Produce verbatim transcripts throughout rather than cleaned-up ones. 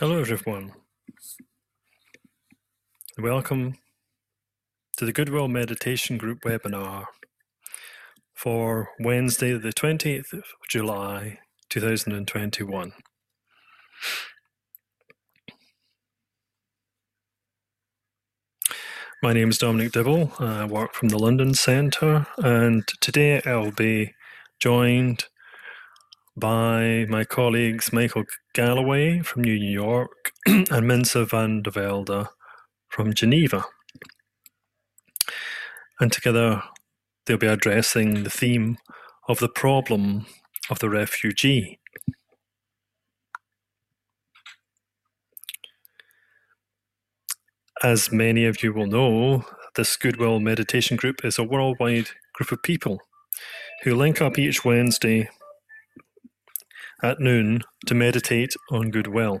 Hello everyone, welcome to the Goodwill Meditation Group webinar for Wednesday the twentieth of July two thousand twenty-one. My name is Dominic Dibble, I work from the London Centre, and today I'll be joined by my colleagues Michael Galloway from New York and Minza van der Velde from Geneva. And together they'll be addressing the theme of the problem of the refugee. As many of you will know, this Goodwill Meditation Group is a worldwide group of people who link up each Wednesday at noon to meditate on goodwill.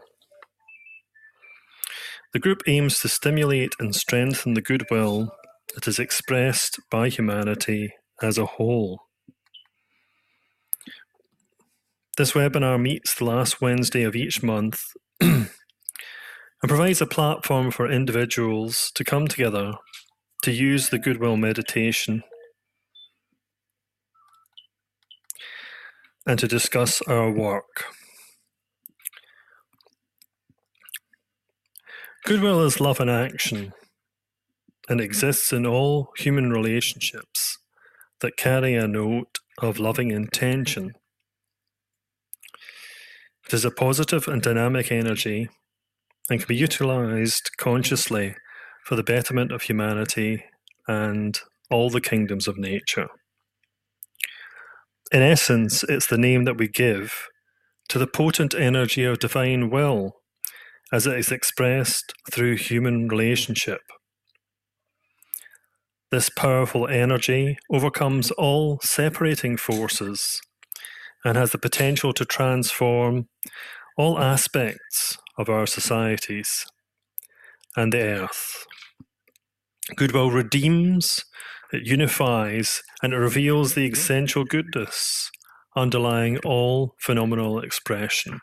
The group aims to stimulate and strengthen the goodwill that is expressed by humanity as a whole. This webinar meets the last Wednesday of each month and provides a platform for individuals to come together to use the goodwill meditation and to discuss our work. Goodwill is love in action and exists in all human relationships that carry a note of loving intention. It is a positive and dynamic energy and can be utilized consciously for the betterment of humanity and all the kingdoms of nature. In essence, it's the name that we give to the potent energy of divine will as it is expressed through human relationship. This powerful energy overcomes all separating forces and has the potential to transform all aspects of our societies and the earth. Goodwill redeems, it unifies, and it reveals the essential goodness underlying all phenomenal expression.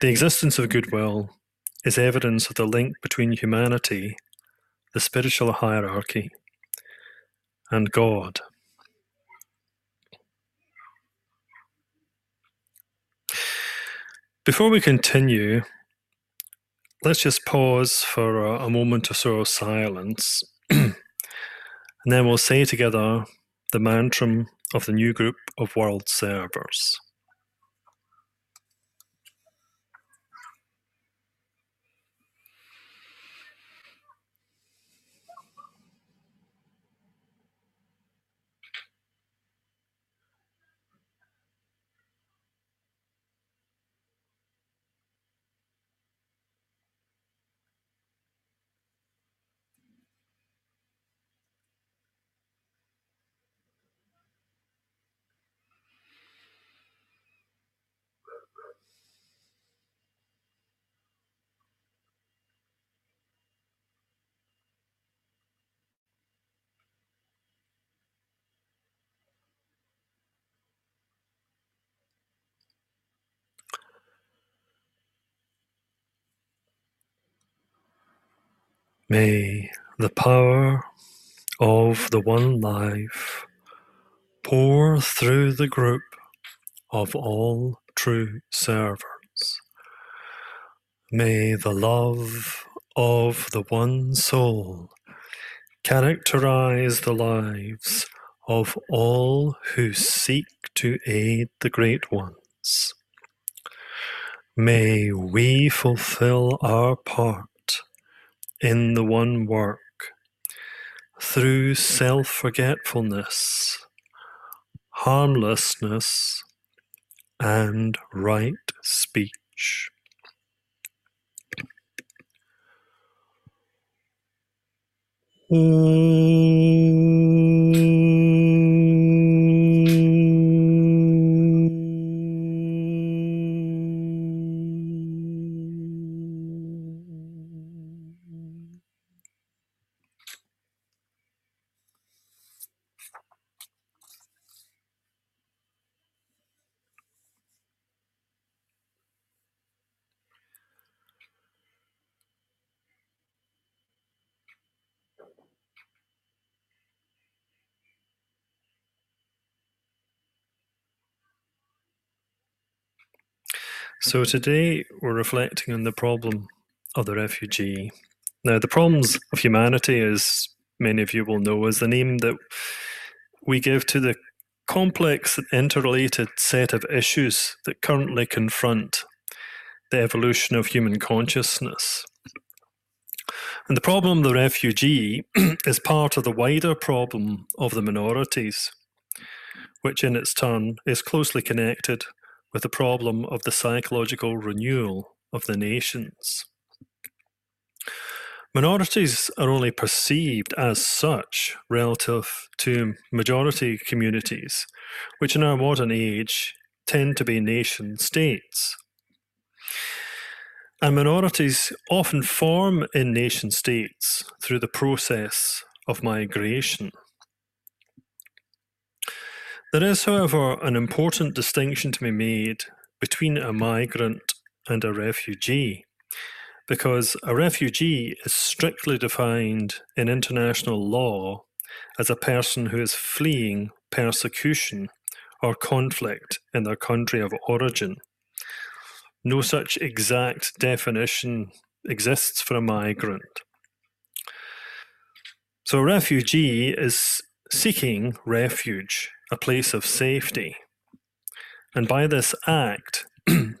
The existence of goodwill is evidence of the link between humanity, the spiritual hierarchy, and God. Before we continue, let's just pause for a, a moment or so of silence. And then we'll say together the mantra of the new group of world servers. May the power of the One Life pour through the group of all true servers. May the love of the One Soul characterize the lives of all who seek to aid the Great Ones. May we fulfill our part in the one work, through self-forgetfulness, harmlessness, and right speech. Mm. So today we're reflecting on the problem of the refugee. Now, the problems of humanity, as many of you will know, is the name that we give to the complex and interrelated set of issues that currently confront the evolution of human consciousness. And the problem of the refugee is part of the wider problem of the minorities, which in its turn is closely connected with the problem of the psychological renewal of the nations. Minorities are only perceived as such relative to majority communities, which in our modern age tend to be nation states. And minorities often form in nation states through the process of migration. There is, however, an important distinction to be made between a migrant and a refugee, because a refugee is strictly defined in international law as a person who is fleeing persecution or conflict in their country of origin. No such exact definition exists for a migrant. So a refugee is seeking refuge, a place of safety. And by this act,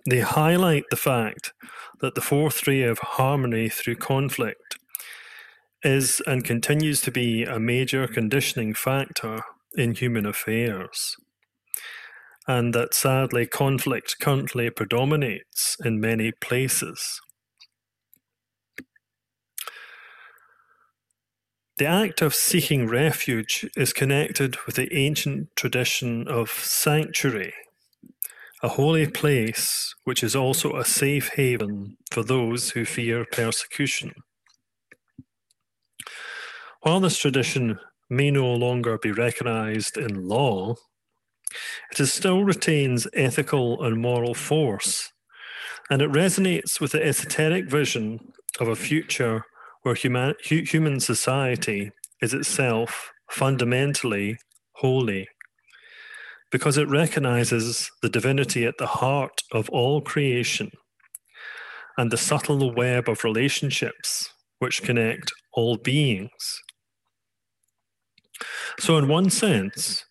they highlight the fact that the fourth ray of harmony through conflict is and continues to be a major conditioning factor in human affairs, and that sadly conflict currently predominates in many places. The act of seeking refuge is connected with the ancient tradition of sanctuary, a holy place which is also a safe haven for those who fear persecution. While this tradition may no longer be recognised in law, it still retains ethical and moral force, and it resonates with the esoteric vision of a future where human, human society is itself fundamentally holy, because it recognises the divinity at the heart of all creation and the subtle web of relationships which connect all beings. So in one sense,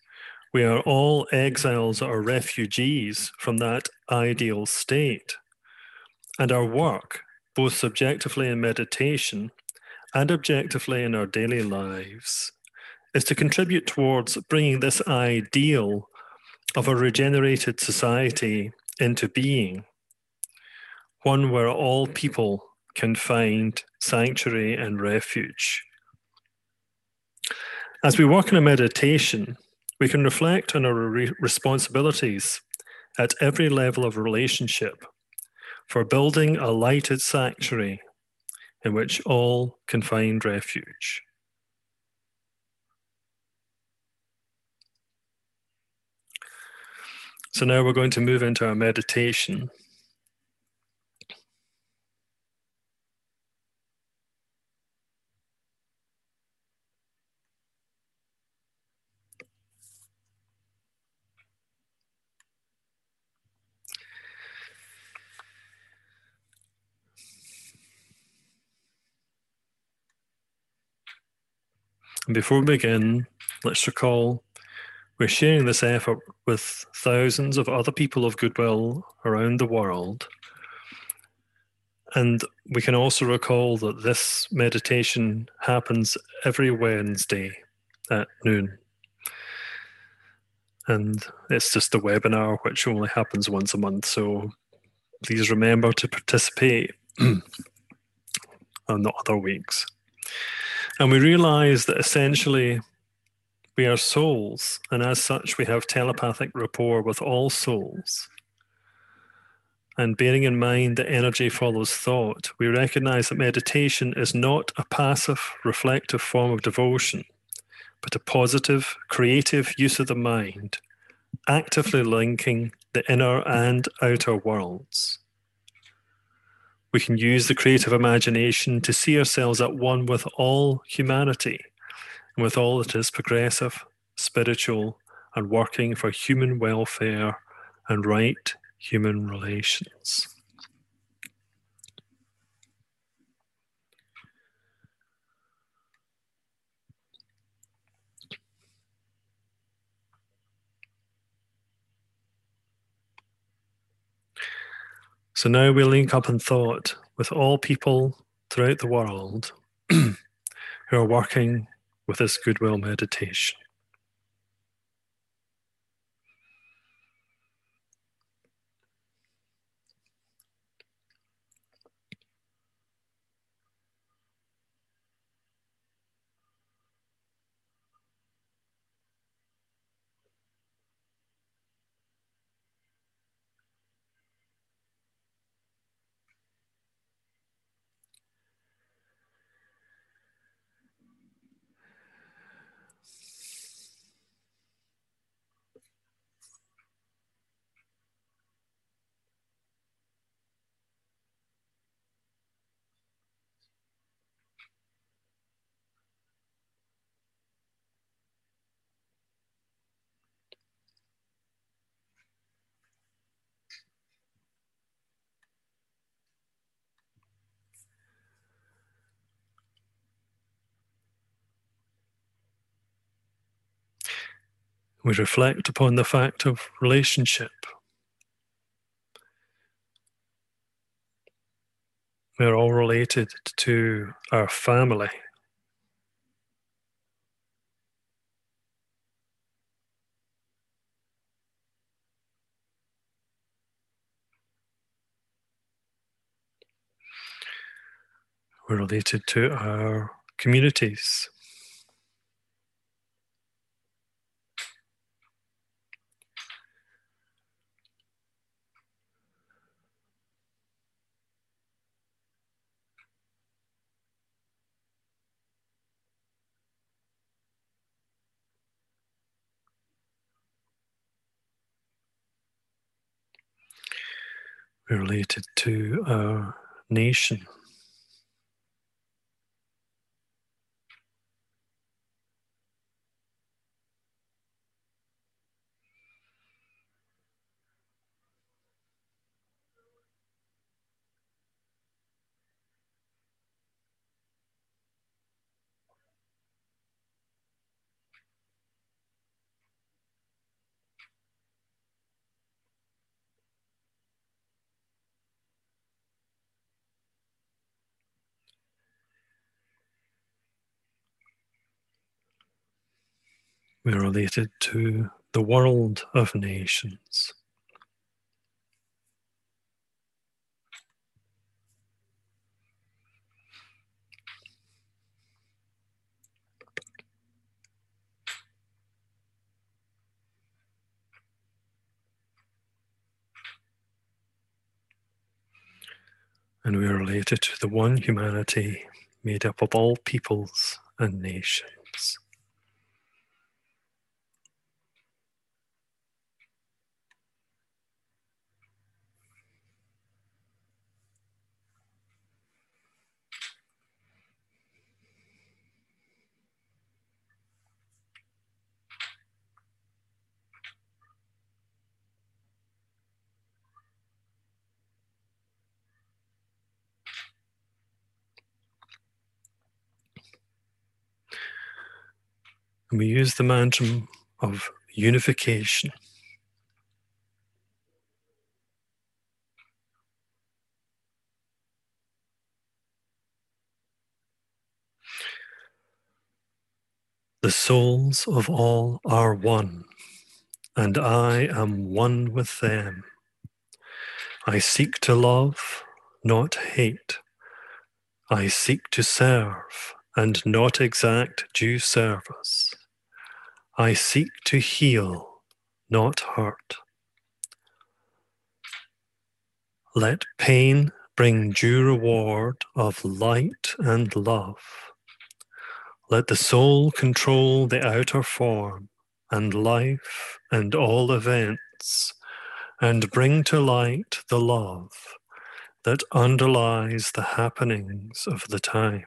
we are all exiles or refugees from that ideal state, and our work, both subjectively in meditation and objectively in our daily lives, is to contribute towards bringing this ideal of a regenerated society into being, one where all people can find sanctuary and refuge. As we work in a meditation, we can reflect on our re- responsibilities at every level of relationship for building a lighted sanctuary in which all can find refuge. So now we're going to move into our meditation. And before we begin, let's recall we're sharing this effort with thousands of other people of goodwill around the world. And we can also recall that this meditation happens every Wednesday at noon. And it's just a webinar which only happens once a month. So please remember to participate on the other weeks. And we realize that essentially, we are souls, and as such, we have telepathic rapport with all souls. And bearing in mind that energy follows thought, we recognize that meditation is not a passive, reflective form of devotion, but a positive, creative use of the mind, actively linking the inner and outer worlds. We can use the creative imagination to see ourselves at one with all humanity, and with all that is progressive, spiritual, and working for human welfare and right human relations. So now we link up in thought with all people throughout the world who are working with this Goodwill meditation. We reflect upon the fact of relationship. We're all related to our family. We're related to our communities. Related to our nation. We're related to the world of nations. And we're related to the one humanity made up of all peoples and nations. And we use the mantra of unification. The souls of all are one, and I am one with them. I seek to love, not hate. I seek to serve, and not exact due service. I seek to heal, not hurt. Let pain bring due reward of light and love. Let the soul control the outer form and life and all events, and bring to light the love that underlies the happenings of the time.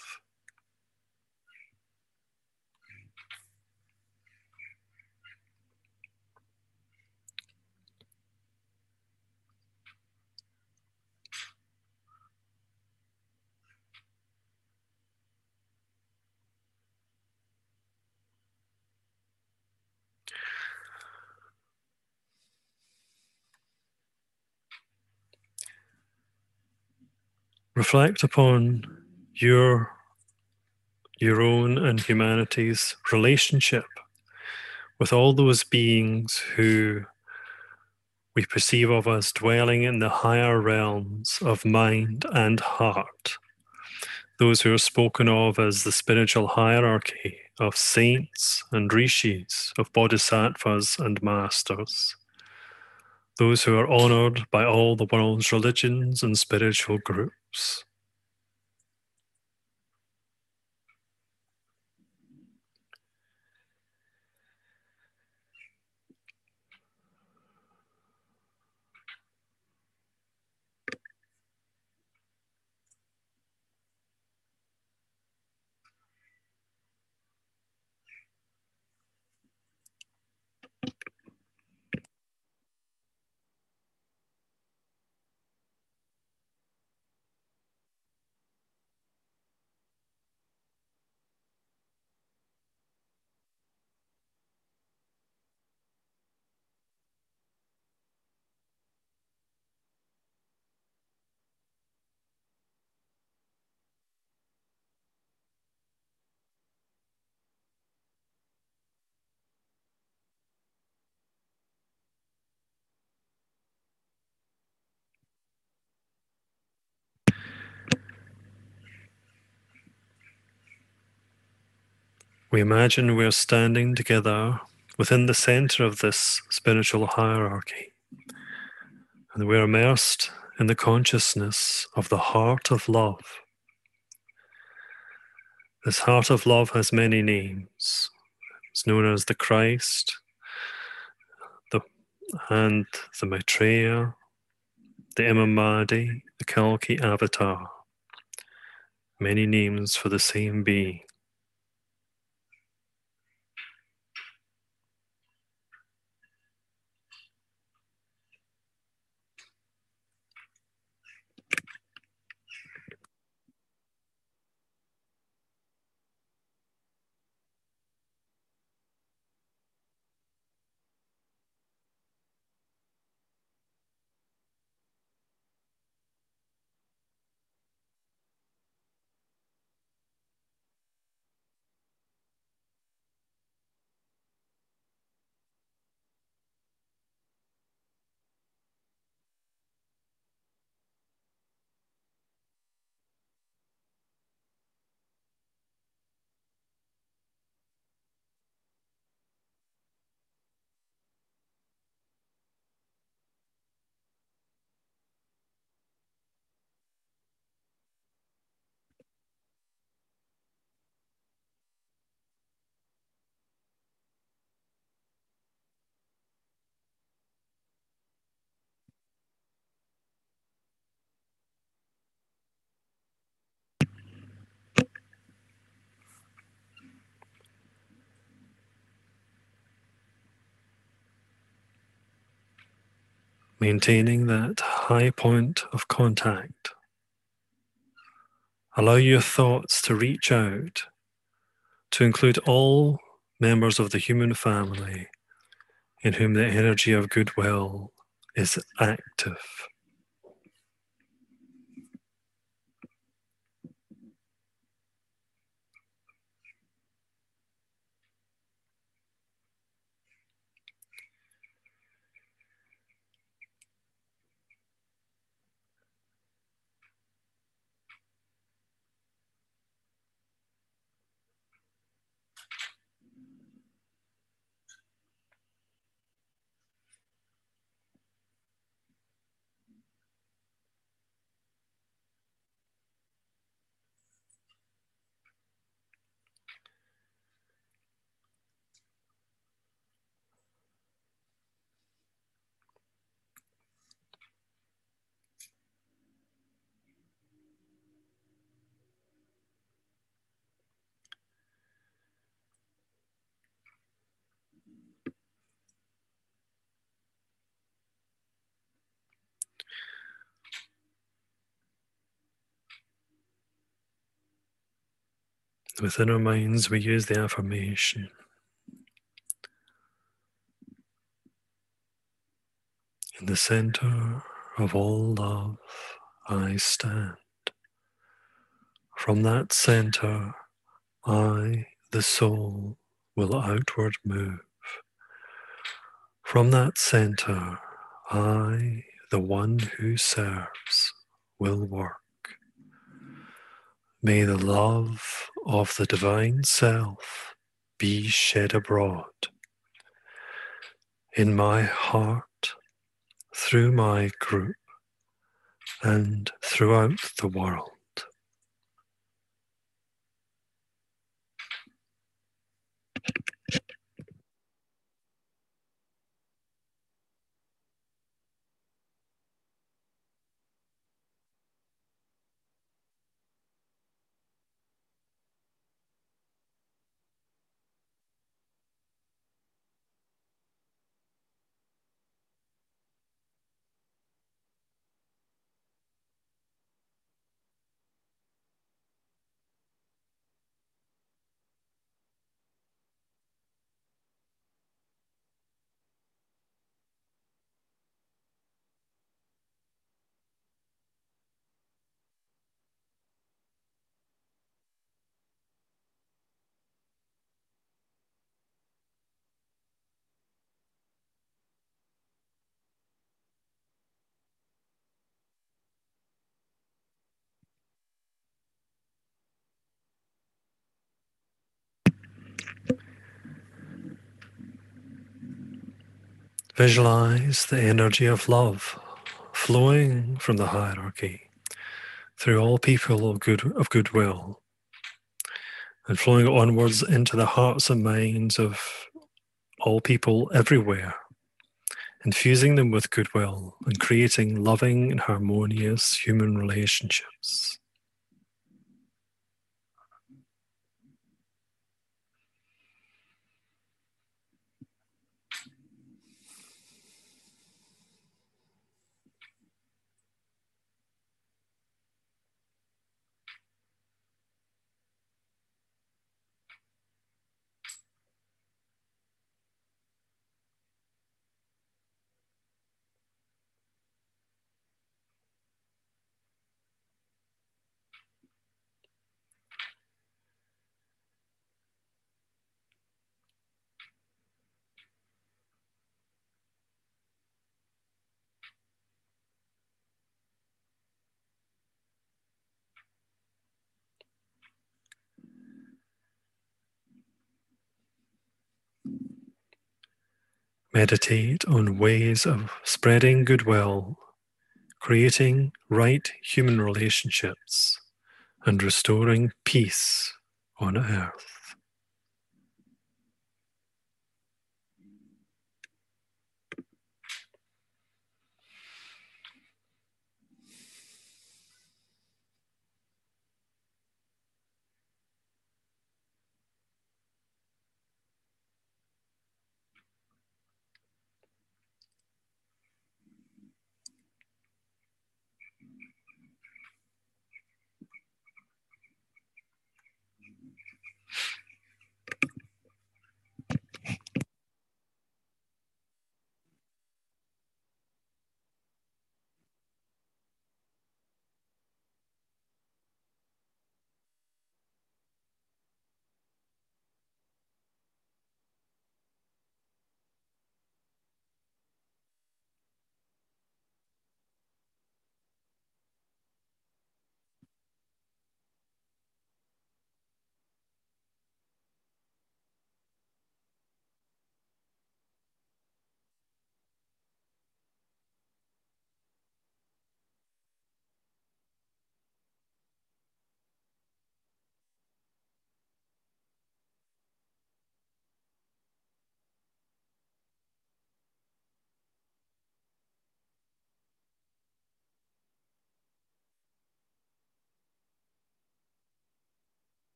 Reflect upon your, your own and humanity's relationship with all those beings who we perceive of as dwelling in the higher realms of mind and heart. Those who are spoken of as the spiritual hierarchy of saints and rishis, of bodhisattvas and masters. Those who are honoured by all the world's religions and spiritual groups. We imagine we're standing together within the center of this spiritual hierarchy, and we're immersed in the consciousness of the heart of love. This heart of love has many names. It's known as the Christ, the, and the Maitreya, the Imamadi, the Kalki Avatar. Many names for the same being. Maintaining that high point of contact. Allow your thoughts to reach out, to include all members of the human family in whom the energy of goodwill is active. Within our minds, we use the affirmation. In the center of all love, I stand. From that center, I, the soul, will outward move. From that center, I, the one who serves, will work. May the love of the divine self be shed abroad in my heart, through my group, and throughout the world. Visualize the energy of love flowing from the hierarchy through all people of good of goodwill and flowing onwards into the hearts and minds of all people everywhere, infusing them with goodwill and creating loving and harmonious human relationships. Meditate on ways of spreading goodwill, creating right human relationships, and restoring peace on earth.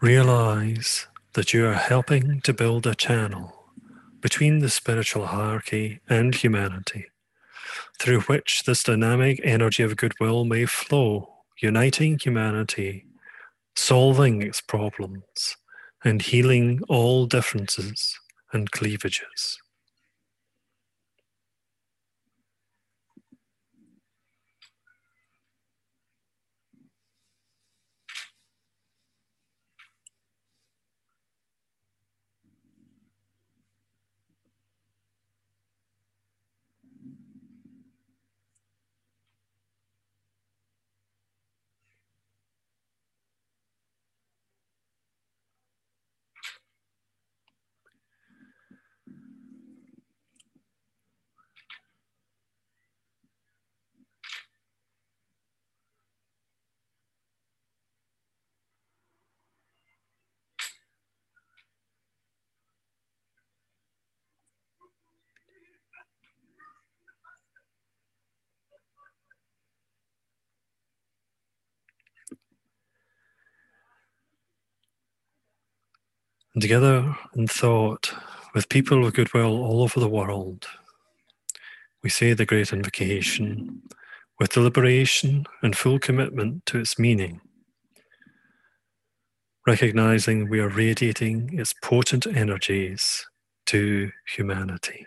Realize that you are helping to build a channel between the spiritual hierarchy and humanity, through which this dynamic energy of goodwill may flow, uniting humanity, solving its problems, and healing all differences and cleavages. And together in thought with people of goodwill all over the world, we say the Great Invocation with deliberation and full commitment to its meaning, recognizing we are radiating its potent energies to humanity.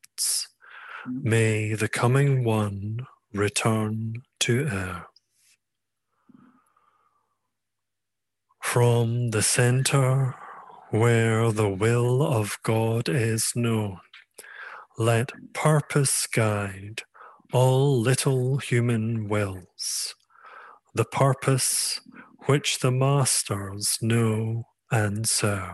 May the coming one return to earth. From the center where the will of God is known, let purpose guide all little human wills, the purpose which the masters know and serve.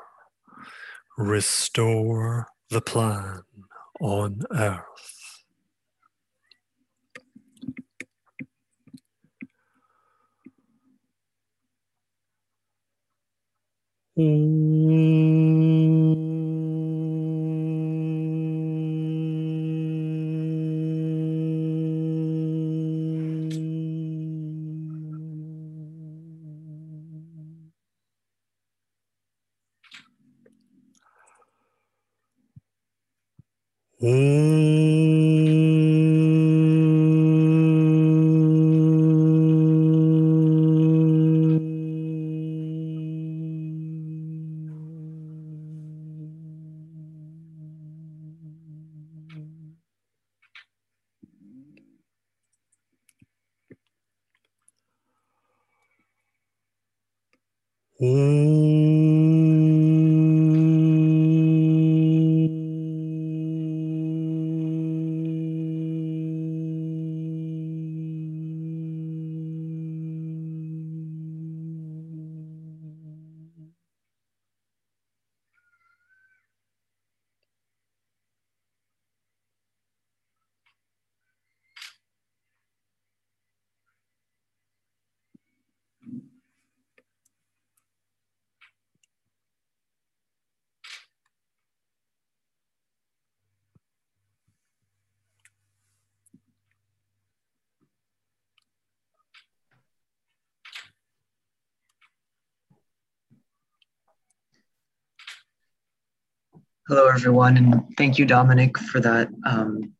restore the plan on earth. Mm. Hello, everyone, and thank you, Dominic, for that um,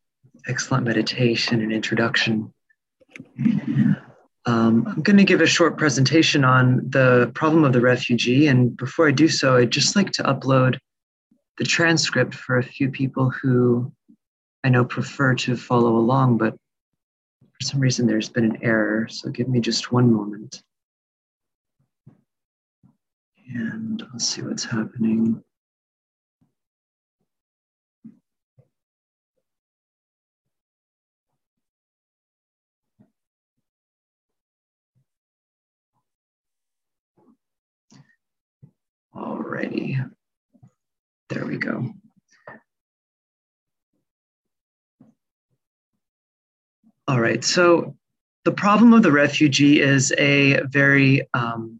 excellent meditation and introduction. Um, I'm going to give a short presentation on the problem of the refugee, and before I do so, I'd just like to upload the transcript for a few people who I know prefer to follow along, but for some reason there's been an error, so give me just one moment. And I'll see what's happening. Alrighty, there we go. All right, so the problem of the refugee is a very, um,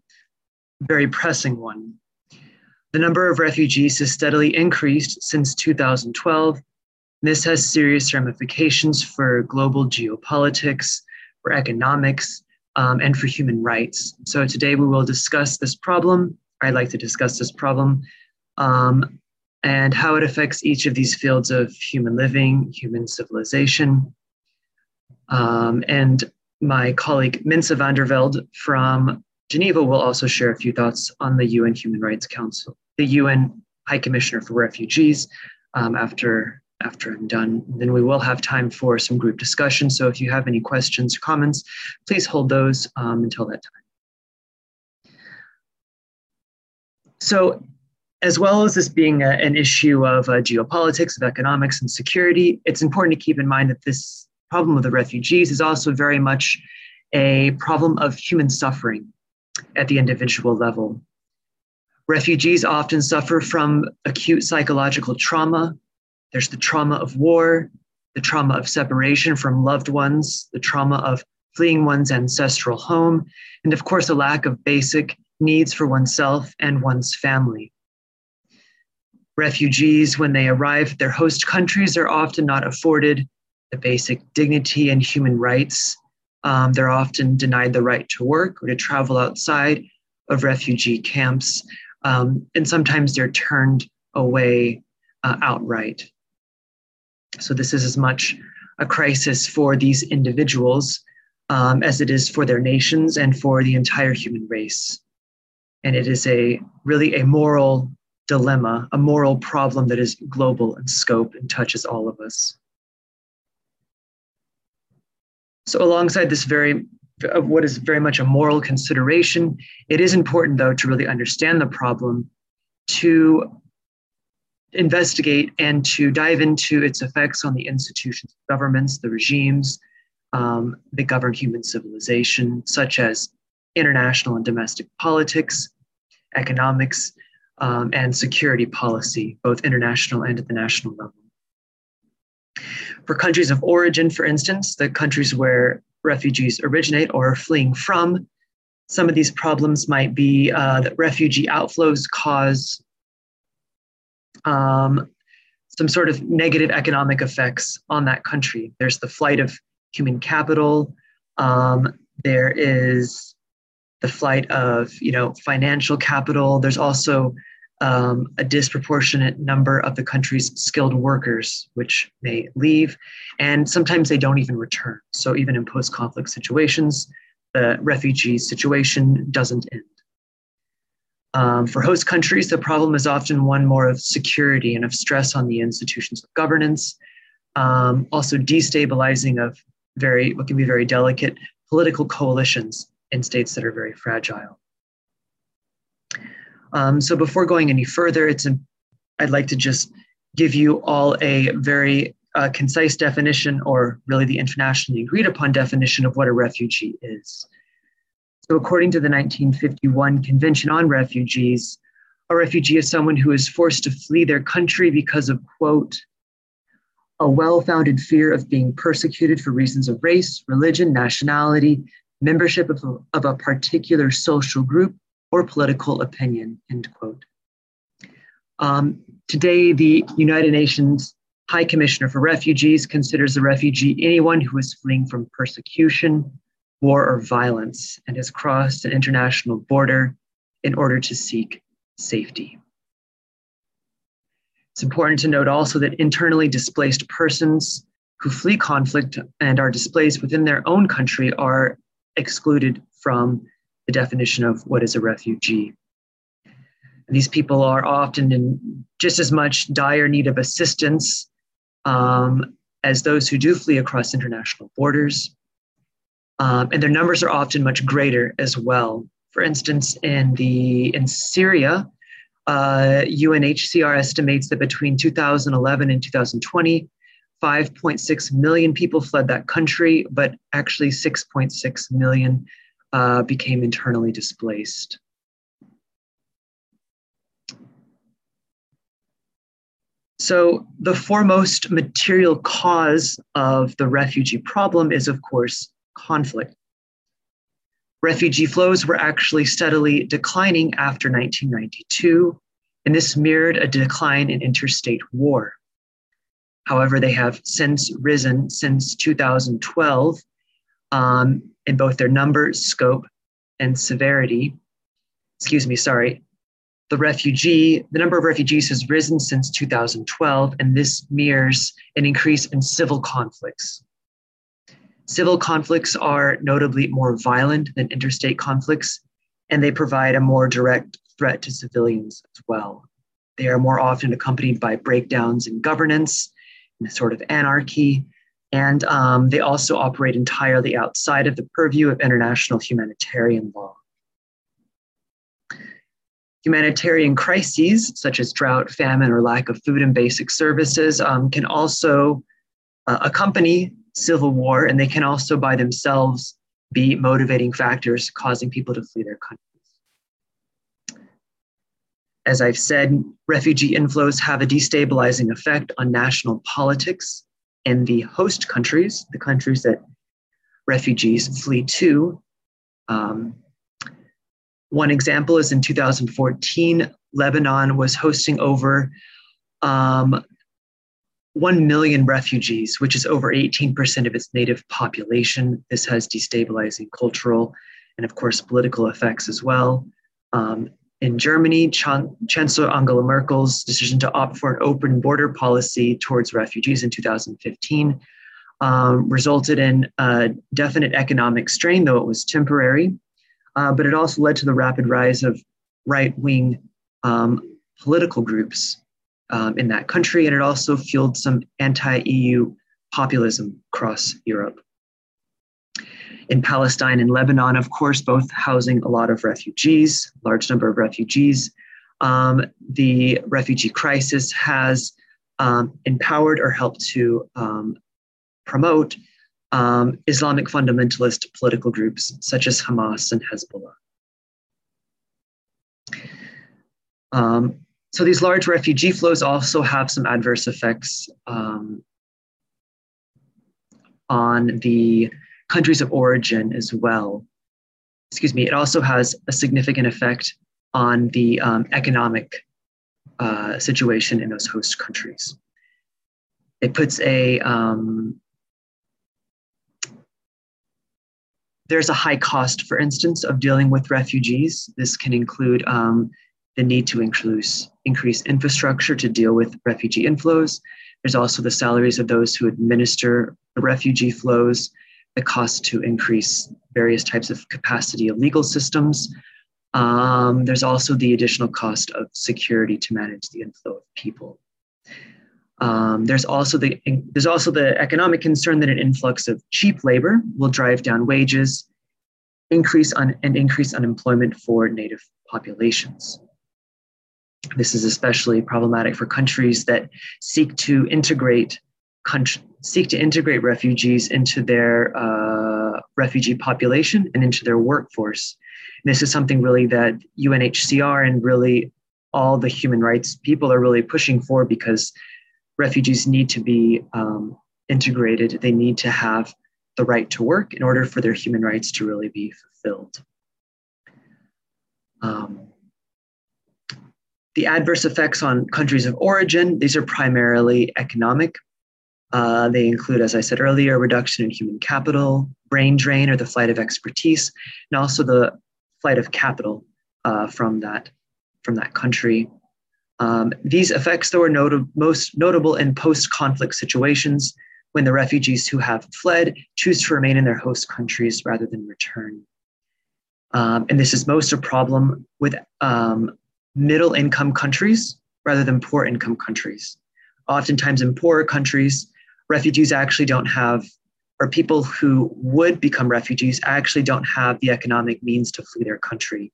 very pressing one. The number of refugees has steadily increased since two thousand twelve. This has serious ramifications for global geopolitics, for economics, um, and for human rights. So today we will discuss this problem. I'd like to discuss this problem um, and how it affects each of these fields of human living, human civilization. Um, and my colleague Minza van der Velde from Geneva will also share a few thoughts on the U N Human Rights Council, the U N High Commissioner for Refugees um, after, after I'm done. And then we will have time for some group discussion. So if you have any questions or comments, please hold those um, until that time. So as well as this being a, an issue of uh, geopolitics, of economics and security, it's important to keep in mind that this problem of the refugees is also very much a problem of human suffering at the individual level. Refugees often suffer from acute psychological trauma. There's the trauma of war, the trauma of separation from loved ones, the trauma of fleeing one's ancestral home, and of course, a lack of basic needs for oneself and one's family. Refugees, when they arrive, their host countries are often not afforded the basic dignity and human rights. Um, they're often denied the right to work or to travel outside of refugee camps. Um, and sometimes they're turned away uh, outright. So this is as much a crisis for these individuals um, as it is for their nations and for the entire human race. And it is a really a moral dilemma, a moral problem that is global in scope and touches all of us. So alongside this very, of what is very much a moral consideration, it is important though to really understand the problem, to investigate and to dive into its effects on the institutions, governments, the regimes um, that govern human civilization, such as international and domestic politics, economics, um, and security policy, both international and at the national level. For countries of origin, for instance, the countries where refugees originate or are fleeing from, some of these problems might be uh, that refugee outflows cause um, some sort of negative economic effects on that country. There's the flight of human capital. Um, there is the flight of, you know, financial capital. There's also um, a disproportionate number of the country's skilled workers, which may leave, and sometimes they don't even return. So even in post-conflict situations, the refugee situation doesn't end. Um, for host countries, the problem is often one more of security and of stress on the institutions of governance, um, also destabilizing of very, what can be very delicate political coalitions in states that are very fragile. Um, so before going any further, it's a, I'd like to just give you all a very uh, concise definition, or really the internationally agreed upon definition of what a refugee is. So according to the nineteen fifty-one Convention on Refugees, a refugee is someone who is forced to flee their country because of, quote, a well-founded fear of being persecuted for reasons of race, religion, nationality, membership of a, of a particular social group or political opinion, end quote. Um, today, the United Nations High Commissioner for Refugees considers a refugee anyone who is fleeing from persecution, war, or violence and has crossed an international border in order to seek safety. It's important to note also that internally displaced persons who flee conflict and are displaced within their own country are excluded from the definition of what is a refugee. These people are often in just as much dire need of assistance um, as those who do flee across international borders. Um, and their numbers are often much greater as well. For instance, in, the, in Syria, uh, U N H C R estimates that between two thousand eleven and two thousand twenty, five point six million people fled that country, but actually six point six million uh, became internally displaced. So the foremost material cause of the refugee problem is, of course, conflict. Refugee flows were actually steadily declining after nineteen ninety-two, and this mirrored a decline in interstate war. However, they have since risen since two thousand twelve um, in both their number, scope, and severity. Excuse me, sorry. The refugee, the number of refugees has risen since two thousand twelve, and this mirrors an increase in civil conflicts. Civil conflicts are notably more violent than interstate conflicts, and they provide a more direct threat to civilians as well. They are more often accompanied by breakdowns in governance, a sort of anarchy, and um, they also operate entirely outside of the purview of international humanitarian law. Humanitarian crises, such as drought, famine, or lack of food and basic services, um, can also uh, accompany civil war, and they can also by themselves be motivating factors causing people to flee their countries. As I've said, refugee inflows have a destabilizing effect on national politics in the host countries, the countries that refugees flee to. Um, one example is in two thousand fourteen, Lebanon was hosting over um, one million refugees, which is over eighteen percent of its native population. This has destabilizing cultural and, of course, political effects as well. Um, in Germany, Ch- Chancellor Angela Merkel's decision to opt for an open border policy towards refugees in two thousand fifteen um, resulted in a definite economic strain, though it was temporary, uh, but it also led to the rapid rise of right-wing um, political groups Um, in that country, and it also fueled some anti-E U populism across Europe. In Palestine and Lebanon, of course, both housing a lot of refugees, large number of refugees, um, the refugee crisis has um, empowered or helped to um, promote um, Islamic fundamentalist political groups such as Hamas and Hezbollah. Um, So these large refugee flows also have some adverse effects um, on the countries of origin as well. Excuse me, it also has a significant effect on the um, economic uh, situation in those host countries. It puts a, um, there's a high cost, for instance, of dealing with refugees. This can include um, the need to increase, increase infrastructure to deal with refugee inflows. There's also the salaries of those who administer the refugee flows, the cost to increase various types of capacity of legal systems. Um, there's also the additional cost of security to manage the inflow of people. Um, there's also the, there's also the economic concern that an influx of cheap labor will drive down wages, increase un, and increase unemployment for native populations. This is especially problematic for countries that seek to integrate country, seek to integrate refugees into their uh, refugee population and into their workforce. And this is something really that U N H C R and really all the human rights people are really pushing for, because refugees need to be um, integrated. They need to have the right to work in order for their human rights to really be fulfilled. Um, The adverse effects on countries of origin, these are primarily economic. Uh, they include, as I said earlier, reduction in human capital, brain drain or the flight of expertise, and also the flight of capital uh, from, that, from that country. Um, these effects, though, are not- most notable in post-conflict situations when the refugees who have fled choose to remain in their host countries rather than return. Um, and this is most a problem with um, middle-income countries rather than poor-income countries. Oftentimes in poorer countries, refugees actually don't have, or people who would become refugees actually don't have the economic means to flee their country.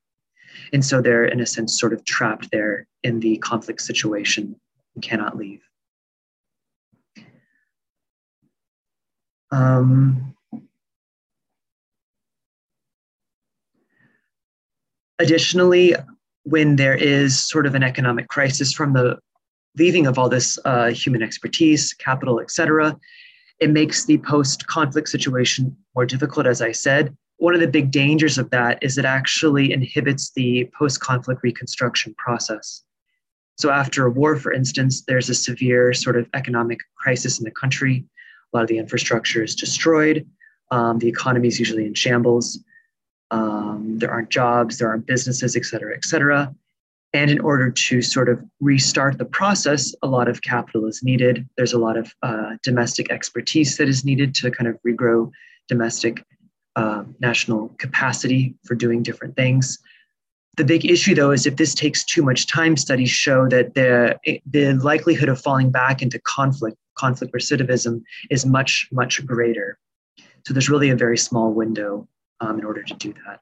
And so they're, in a sense, sort of trapped there in the conflict situation and cannot leave. Um, additionally, when there is sort of an economic crisis from the leaving of all this uh, human expertise, capital, et cetera, it makes the post-conflict situation more difficult, as I said. One of the big dangers of that is it actually inhibits the post-conflict reconstruction process. So after a war, for instance, there's a severe sort of economic crisis in the country. A lot of the infrastructure is destroyed. Um, the economy is usually in shambles. Um, there aren't jobs, there aren't businesses, et cetera, et cetera. And in order to sort of restart the process, a lot of capital is needed. There's a lot of uh, domestic expertise that is needed to kind of regrow domestic uh, national capacity for doing different things. The big issue, though, is if this takes too much time, studies show that the, the likelihood of falling back into conflict, conflict recidivism, is much, much greater. So there's really a very small window um, in order to do that.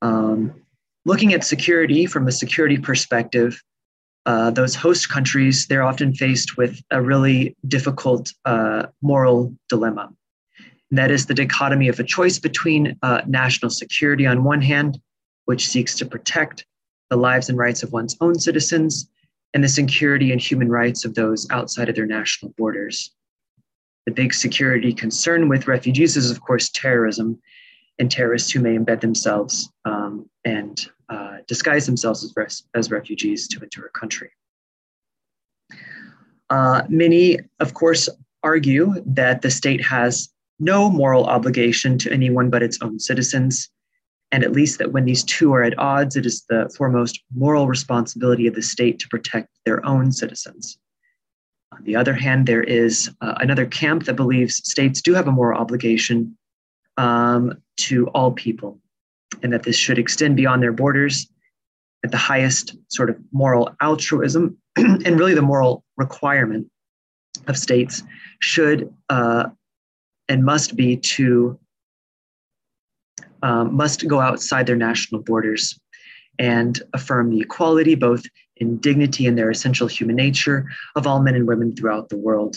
Um, Looking at security from a security perspective, uh, those host countries, they're often faced with a really difficult uh, moral dilemma. And that is the dichotomy of a choice between uh, national security on one hand, which seeks to protect the lives and rights of one's own citizens, and the security and human rights of those outside of their national borders. The big security concern with refugees is, of course, terrorism, and terrorists who may embed themselves um, and uh, disguise themselves as, res as refugees to enter a country. Uh, many, of course, argue that the state has no moral obligation to anyone but its own citizens, and at least that when these two are at odds, it is the foremost moral responsibility of the state to protect their own citizens. On the other hand, there is uh, another camp that believes states do have a moral obligation Um, to all people, and that this should extend beyond their borders, at the highest sort of moral altruism and really the moral requirement of states should uh, and must be to um, must go outside their national borders and affirm the equality, both in dignity and their essential human nature, of all men and women throughout the world.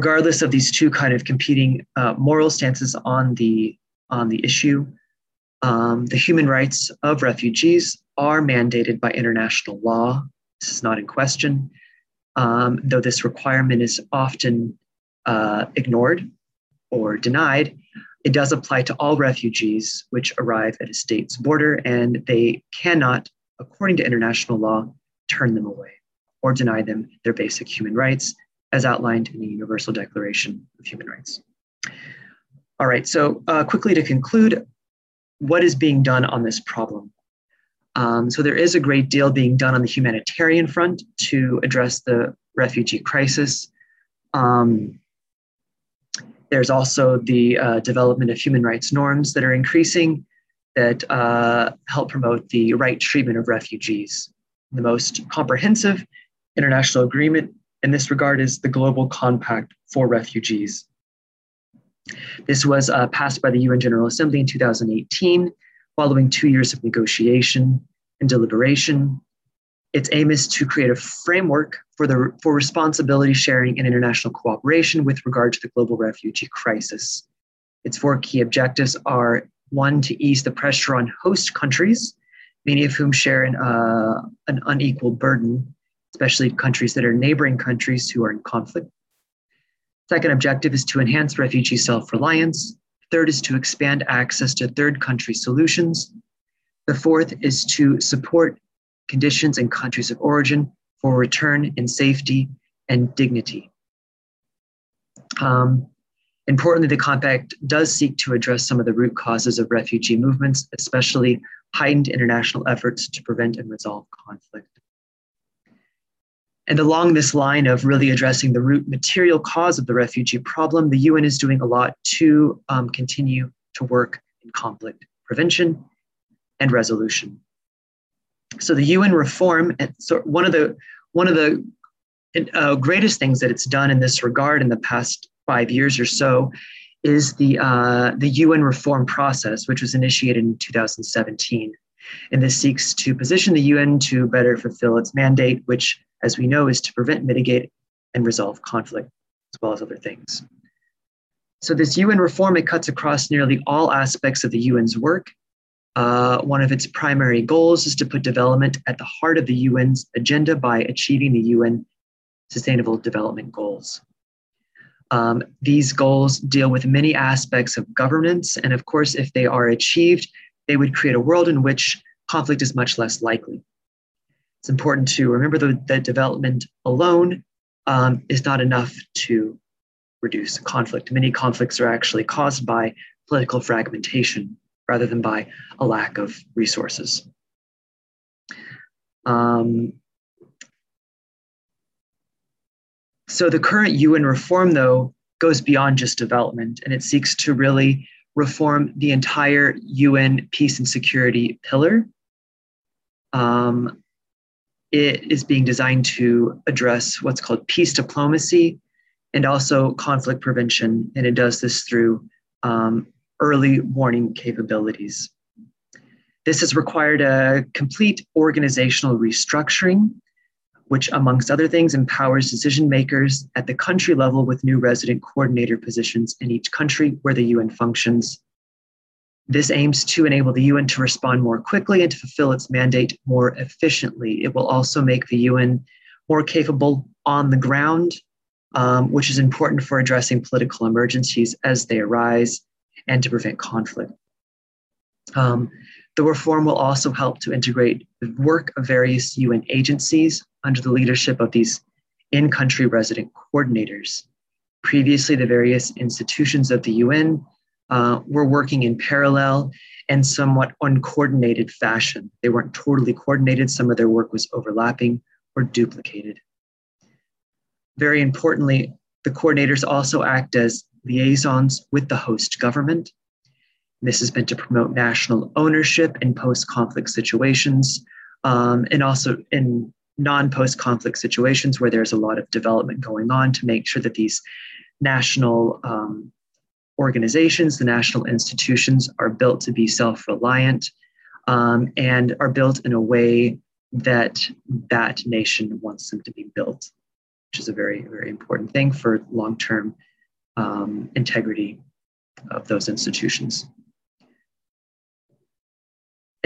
Regardless of these two kind of competing uh, moral stances on the, on the issue, um, the human rights of refugees are mandated by international law. This is not in question, um, though this requirement is often uh, ignored or denied. It does apply to all refugees which arrive at a state's border, and they cannot, according to international law, turn them away or deny them their basic human rights, as outlined in the Universal Declaration of Human Rights. All right, so uh, quickly to conclude, what is being done on this problem? Um, so there is a great deal being done on the humanitarian front to address the refugee crisis. Um, there's also the uh, development of human rights norms that are increasing that uh, help promote the right treatment of refugees. The most comprehensive international agreement in this regard is the Global Compact for Refugees. This was uh, passed by the U N General Assembly in two thousand eighteen, following two years of negotiation and deliberation. Its aim is to create a framework for, the, for responsibility sharing and international cooperation with regard to the global refugee crisis. Its four key objectives are, one, to ease the pressure on host countries, many of whom share an, uh, an unequal burden, especially countries that are neighboring countries who are in conflict. Second objective is to enhance refugee self-reliance. Third is to expand access to third country solutions. The fourth is to support conditions in countries of origin for return in safety and dignity. Um, Importantly, the compact does seek to address some of the root causes of refugee movements, especially heightened international efforts to prevent and resolve conflict. And along this line of really addressing the root material cause of the refugee problem, the U N is doing a lot to um, continue to work in conflict prevention and resolution. So the U N reform, and so one of the one of the uh, greatest things that it's done in this regard in the past five years or so is the uh, the U N reform process, which was initiated in two thousand seventeen, and this seeks to position the U N to better fulfill its mandate, which, as we know, is to prevent, mitigate, and resolve conflict, as well as other things. So this U N reform, it cuts across nearly all aspects of the U N's work. Uh, one of its primary goals is to put development at the heart of the U N's agenda by achieving the U N Sustainable Development Goals. Um, these goals deal with many aspects of governance, and of course, if they are achieved, they would create a world in which conflict is much less likely. It's important to remember that development alone um, is not enough to reduce conflict. Many conflicts are actually caused by political fragmentation rather than by a lack of resources. Um, so the current U N reform, though, goes beyond just development, and it seeks to really reform the entire U N peace and security pillar. Um, It is being designed to address what's called peace diplomacy and also conflict prevention. And it does this through um, early warning capabilities. This has required a complete organizational restructuring, which, amongst other things, empowers decision makers at the country level with new resident coordinator positions in each country where the U N functions. This aims to enable the U N to respond more quickly and to fulfill its mandate more efficiently. It will also make the U N more capable on the ground, um, which is important for addressing political emergencies as they arise and to prevent conflict. Um, the reform will also help to integrate the work of various U N agencies under the leadership of these in-country resident coordinators. Previously, the various institutions of the U N Uh, were working in parallel and somewhat uncoordinated fashion. They weren't totally coordinated. Some of their work was overlapping or duplicated. Very importantly, the coordinators also act as liaisons with the host government. This has been to promote national ownership in post-conflict situations um, and also in non-post-conflict situations where there's a lot of development going on, to make sure that these national um, organizations, the national institutions, are built to be self-reliant um, and are built in a way that that nation wants them to be built, which is a very, very important thing for long-term um, integrity of those institutions.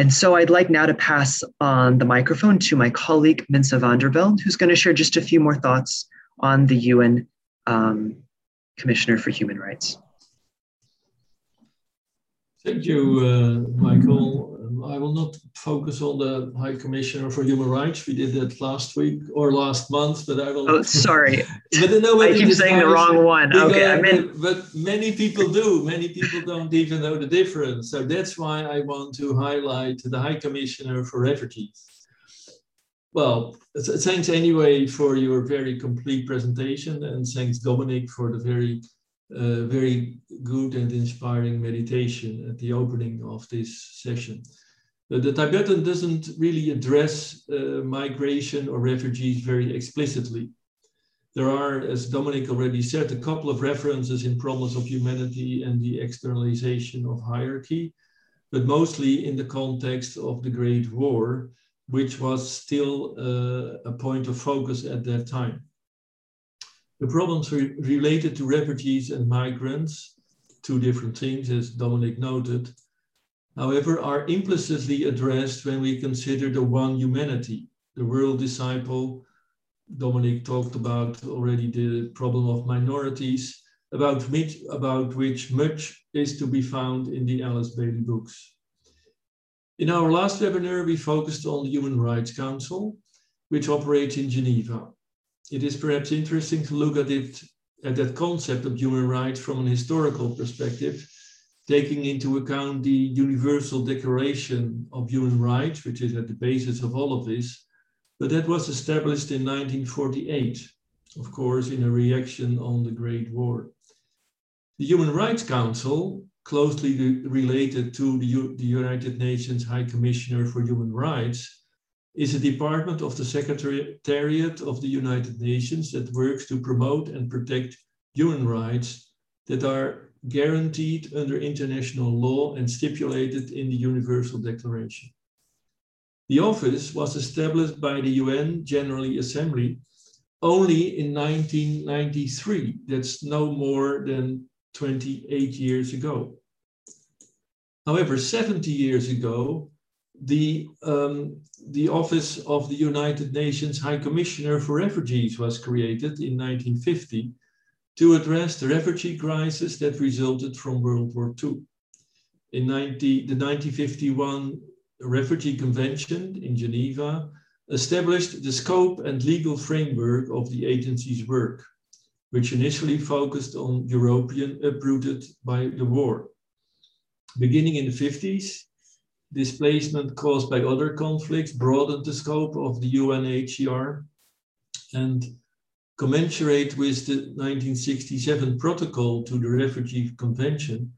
And so I'd like now to pass on the microphone to my colleague, Minza van der Velde, who's going to share just a few more thoughts on the U N um, Commissioner for Human Rights. Thank you, uh, Michael. Um, I will not focus on the High Commissioner for Human Rights. We did that last week or last month, but I will. Oh, sorry. But no, I keep saying the wrong one. Okay, I mean, but many people do. Many people don't even know the difference. So that's why I want to highlight the High Commissioner for Refugees. Well, thanks anyway for your very complete presentation, and thanks, Dominic, for the very Uh, very good and inspiring meditation at the opening of this session. But the Tibetan doesn't really address uh, migration or refugees very explicitly. There are, as Dominic already said, a couple of references in Promise of Humanity and the Externalization of Hierarchy, but mostly in the context of the Great War, which was still uh, a point of focus at that time. The problems re related to refugees and migrants, two different things, as Dominic noted, however, are implicitly addressed when we consider the one humanity, the world disciple. Dominic talked about already the problem of minorities, about which, about which much is to be found in the Alice Bailey books. In our last webinar, we focused on the Human Rights Council, which operates in Geneva. It is perhaps interesting to look at it at that concept of human rights from an historical perspective, taking into account the Universal Declaration of Human Rights, which is at the basis of all of this, but that was established in nineteen forty-eight, of course, in a reaction on the Great War. The Human Rights Council, closely related to the, U the United Nations High Commissioner for Human Rights, is a department of the Secretariat of the United Nations that works to promote and protect human rights that are guaranteed under international law and stipulated in the Universal Declaration. The office was established by the U N General Assembly only in nineteen ninety-three. That's no more than twenty-eight years ago. However, seventy years ago, the, um, the Office of the United Nations High Commissioner for Refugees was created in nineteen fifty to address the refugee crisis that resulted from World War Two. In nineteen fifty-one Refugee Convention in Geneva established the scope and legal framework of the agency's work, which initially focused on Europeans uprooted by the war. Beginning in the fifties, displacement caused by other conflicts broadened the scope of the U N H C R, and commensurate with the nineteen sixty-seven protocol to the Refugee Convention,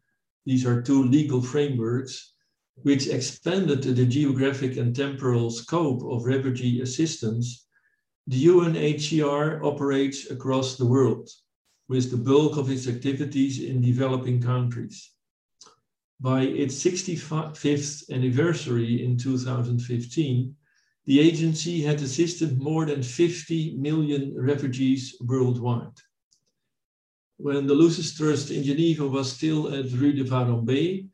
these are two legal frameworks, which expanded the geographic and temporal scope of refugee assistance, the U N H C R operates across the world, with the bulk of its activities in developing countries. By its sixty-fifth anniversary in two thousand fifteen, the agency had assisted more than fifty million refugees worldwide. When the Lucis Trust in Geneva was still at Rue de Varombey,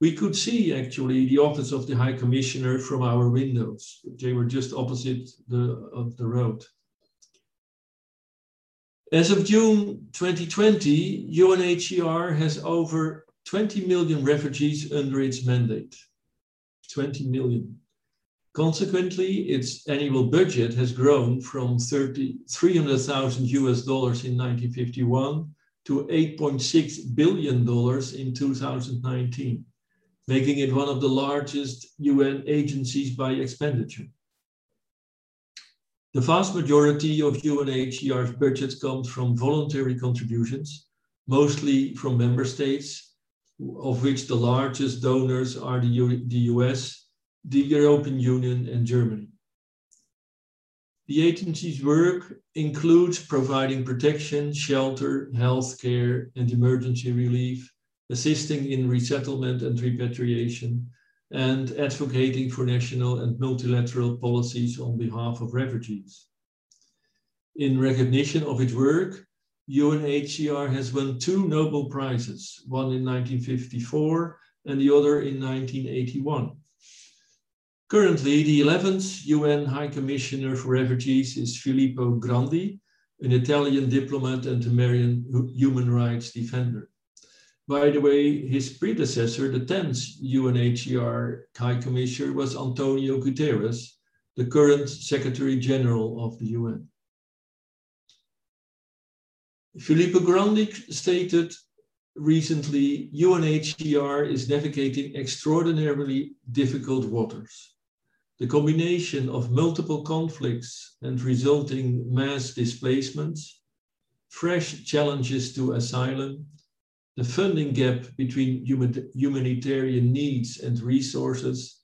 we could see actually the office of the High Commissioner from our windows. They were just opposite the, of the road. As of June twenty twenty, U N H C R has over twenty million refugees under its mandate, twenty million. Consequently, its annual budget has grown from three hundred thousand U S dollars in nineteen fifty-one to eight point six billion dollars in two thousand nineteen, making it one of the largest U N agencies by expenditure. The vast majority of U N H C R's budgets comes from voluntary contributions, mostly from member states, of which the largest donors are the, U the U S, the European Union and Germany. The agency's work includes providing protection, shelter, health care, and emergency relief, assisting in resettlement and repatriation, and advocating for national and multilateral policies on behalf of refugees. In recognition of its work, U N H C R has won two Nobel Prizes, one in nineteen fifty-four and the other in nineteen eighty-one. Currently, the eleventh U N High Commissioner for Refugees is Filippo Grandi, an Italian diplomat and American human rights defender. By the way, his predecessor, the tenth U N H C R High Commissioner, was Antonio Guterres, the current Secretary General of the U N. Filippo Grandi stated, recently, U N H C R is navigating extraordinarily difficult waters. The combination of multiple conflicts and resulting mass displacements, fresh challenges to asylum, the funding gap between humanitarian needs and resources,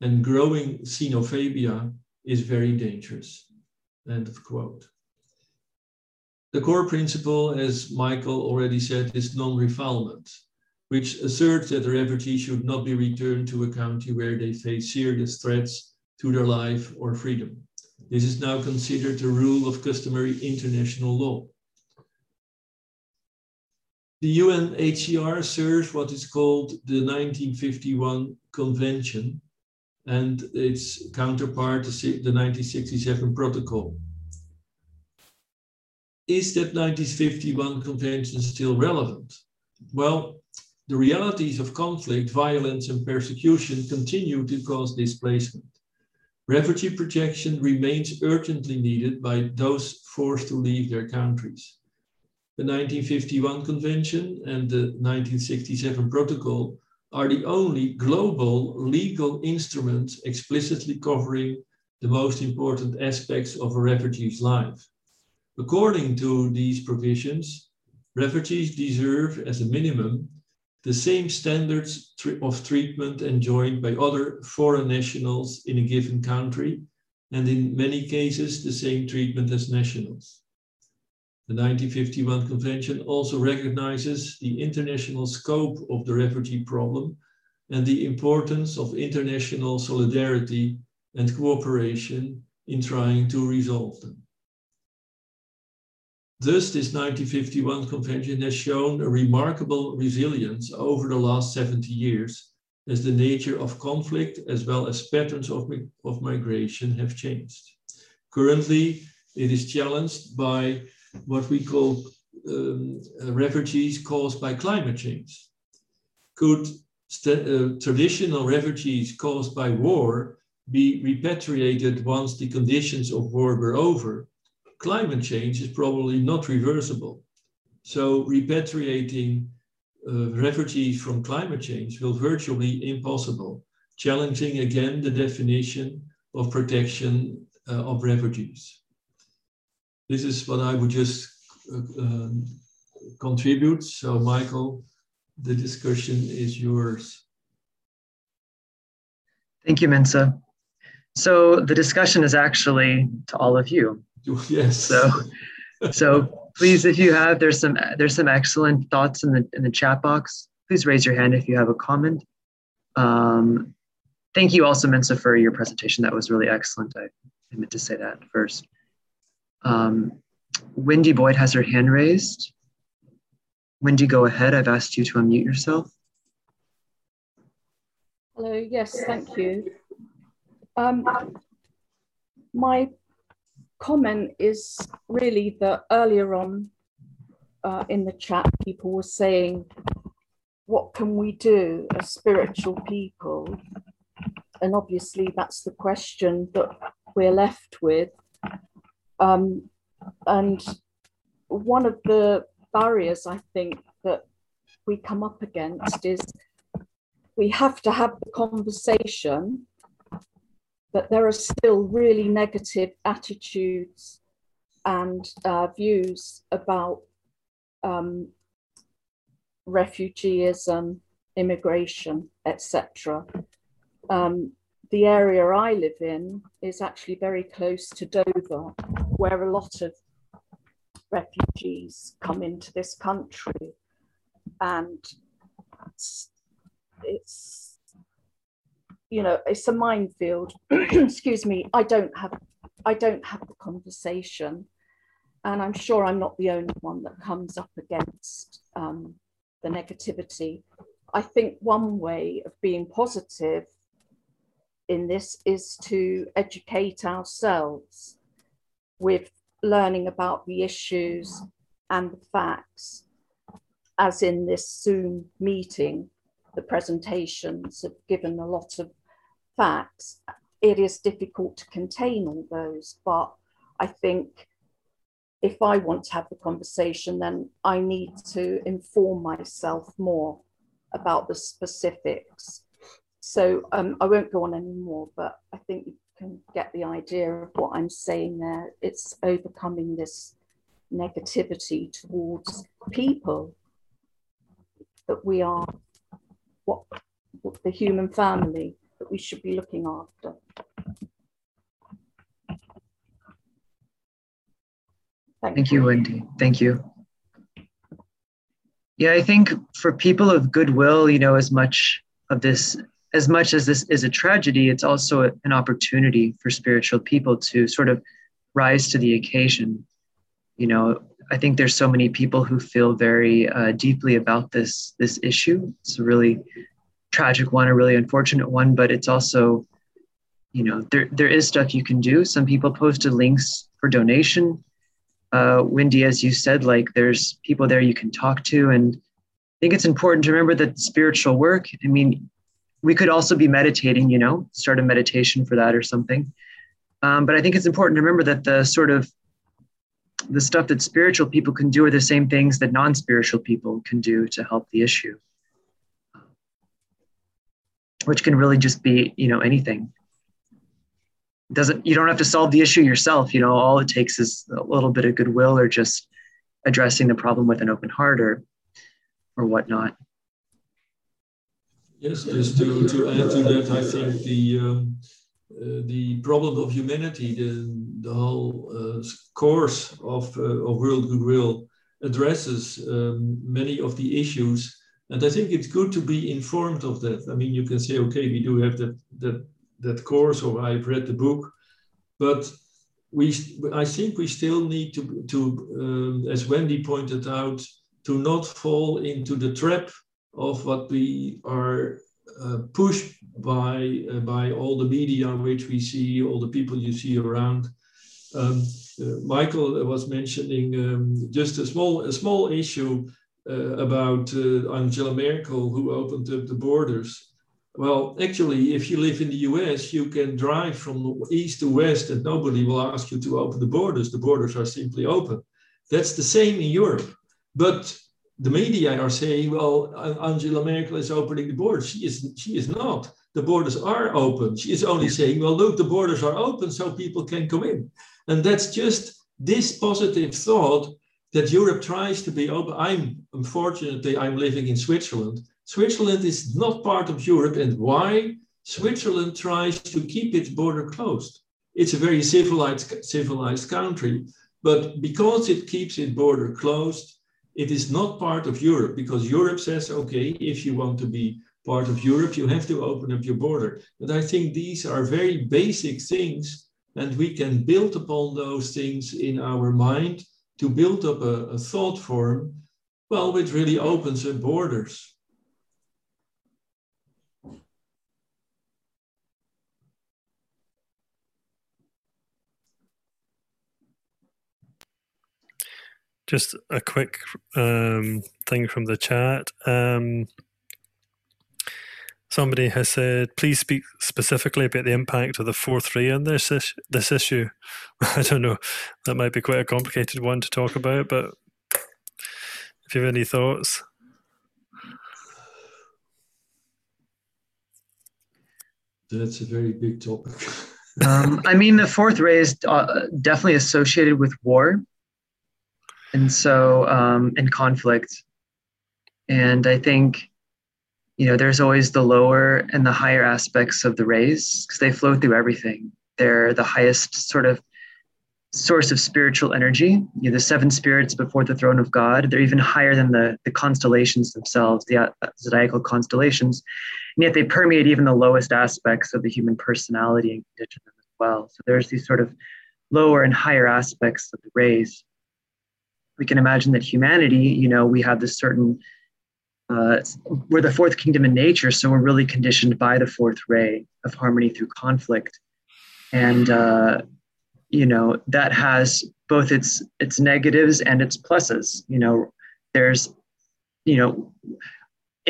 and growing xenophobia is very dangerous. End of quote. The core principle, as Michael already said, is non-refoulement, which asserts that the refugees should not be returned to a country where they face serious threats to their life or freedom. This is now considered the rule of customary international law. The U N H C R serves what is called the nineteen fifty-one Convention and its counterpart, the nineteen sixty-seven Protocol. Is that nineteen fifty-one convention still relevant? Well, the realities of conflict, violence, and persecution continue to cause displacement. Refugee protection remains urgently needed by those forced to leave their countries. the nineteen fifty-one Convention and the nineteen sixty-seven Protocol are the only global legal instruments explicitly covering the most important aspects of a refugee's life. According to these provisions, refugees deserve, as a minimum, the same standards of treatment enjoyed by other foreign nationals in a given country, and in many cases, the same treatment as nationals. The nineteen fifty-one Convention also recognizes the international scope of the refugee problem and the importance of international solidarity and cooperation in trying to resolve them. Thus, this nineteen fifty-one Convention has shown a remarkable resilience over the last seventy years, as the nature of conflict as well as patterns of, of migration have changed. Currently, it is challenged by what we call um, refugees caused by climate change. Could uh, traditional refugees caused by war be repatriated once the conditions of war were over? Climate change is probably not reversible. So repatriating uh, refugees from climate change will virtually impossible, challenging again the definition of protection uh, of refugees. This is what I would just uh, um, contribute. So Michael, the discussion is yours. Thank you, Minza. So the discussion is actually to all of you. Yes. So, so please, if you have, there's some there's some excellent thoughts in the in the chat box. Please raise your hand if you have a comment. Um, thank you also, Minza, for your presentation. That was really excellent. I, I meant to say that first. Um, Wendy Boyd has her hand raised. Wendy, go ahead. I've asked you to unmute yourself. Hello. Yes, thank you. Um, my comment is really that earlier on uh, in the chat, people were saying, what can we do as spiritual people? And obviously that's the question that we're left with. Um, and one of the barriers I think that we come up against is we have to have the conversation, but there are still really negative attitudes and uh, views about um, refugeeism, immigration, et cetera. Um, the area I live in is actually very close to Dover, where a lot of refugees come into this country. And it's, it's you know, it's a minefield. Excuse me. I don't have, I don't have the conversation, and I'm sure I'm not the only one that comes up against um, the negativity. I think one way of being positive in this is to educate ourselves with learning about the issues and the facts, as in this Zoom meeting. The presentations have given a lot of facts. It is difficult to contain all those, but I think if I want to have the conversation, then I need to inform myself more about the specifics. So um, I won't go on anymore, but I think you can get the idea of what I'm saying there. It's overcoming this negativity towards people that we are, what, what the human family that we should be looking after. Thank, Thank you, Wendy. Thank you. Yeah, I think for people of goodwill, you know, as much of this, as much as this is a tragedy, it's also a, an opportunity for spiritual people to sort of rise to the occasion. You know, I think there's so many people who feel very uh, deeply about this, this issue. It's a really tragic one, a really unfortunate one, but it's also, you know, there, there is stuff you can do. Some people posted links for donation. Uh, Wendy, as you said, like there's people there you can talk to. And I think it's important to remember that spiritual work, I mean, we could also be meditating, you know, start a meditation for that or something. Um, but I think it's important to remember that the sort of the stuff that spiritual people can do are the same things that non-spiritual people can do to help the issue, which can really just be, you know, anything. It doesn't, you don't have to solve the issue yourself. You know, all it takes is a little bit of goodwill or just addressing the problem with an open heart or, or whatnot. Yes, just to, to add to that, I think the, um, uh, the problem of humanity, the, the whole uh, course of, uh, of World Goodwill addresses um, many of the issues. And I think it's good to be informed of that. I mean, you can say, okay, we do have that, that, that course, or I've read the book, but we, I think we still need to, to um, as Wendy pointed out, to not fall into the trap of what we are uh, pushed by, uh, by all the media which we see, all the people you see around. Um, uh, Michael was mentioning um, just a small, a small issue Uh, about uh, Angela Merkel, who opened up the borders. Well, actually, if you live in the U S, you can drive from east to west and nobody will ask you to open the borders. The borders are simply open. That's the same in Europe. But the media are saying, well, Angela Merkel is opening the borders. She is, she is not. The borders are open. She is only saying, well, look, the borders are open so people can come in. And that's just this positive thought that Europe tries to be open. I'm, unfortunately, I'm living in Switzerland. Switzerland is not part of Europe, and why? Switzerland tries to keep its border closed. It's a very civilized, civilized country, but because it keeps its border closed, it is not part of Europe, because Europe says, okay, if you want to be part of Europe, you have to open up your border. But I think these are very basic things, and we can build upon those things in our mind to build up a, a thought form, well, which really opens up borders. Just a quick um, thing from the chat. Um, somebody has said, please speak specifically about the impact of the four three on this, is- this issue. I don't know, that might be quite a complicated one to talk about, but if you have any thoughts. That's a very big topic. um, I mean, the fourth ray is uh, definitely associated with war and so, um, and conflict. And I think, you know, there's always the lower and the higher aspects of the rays because they flow through everything. They're the highest sort of source of spiritual energy. You know, the seven spirits before the throne of God, they're even higher than the, the constellations themselves, the zodiacal constellations. And yet they permeate even the lowest aspects of the human personality and condition as well. So there's these sort of lower and higher aspects of the rays. We can imagine that humanity, you know, we have this certain Uh, we're the fourth kingdom in nature, so we're really conditioned by the fourth ray of harmony through conflict. And, uh, you know, that has both its its negatives and its pluses. You know, there's, you know,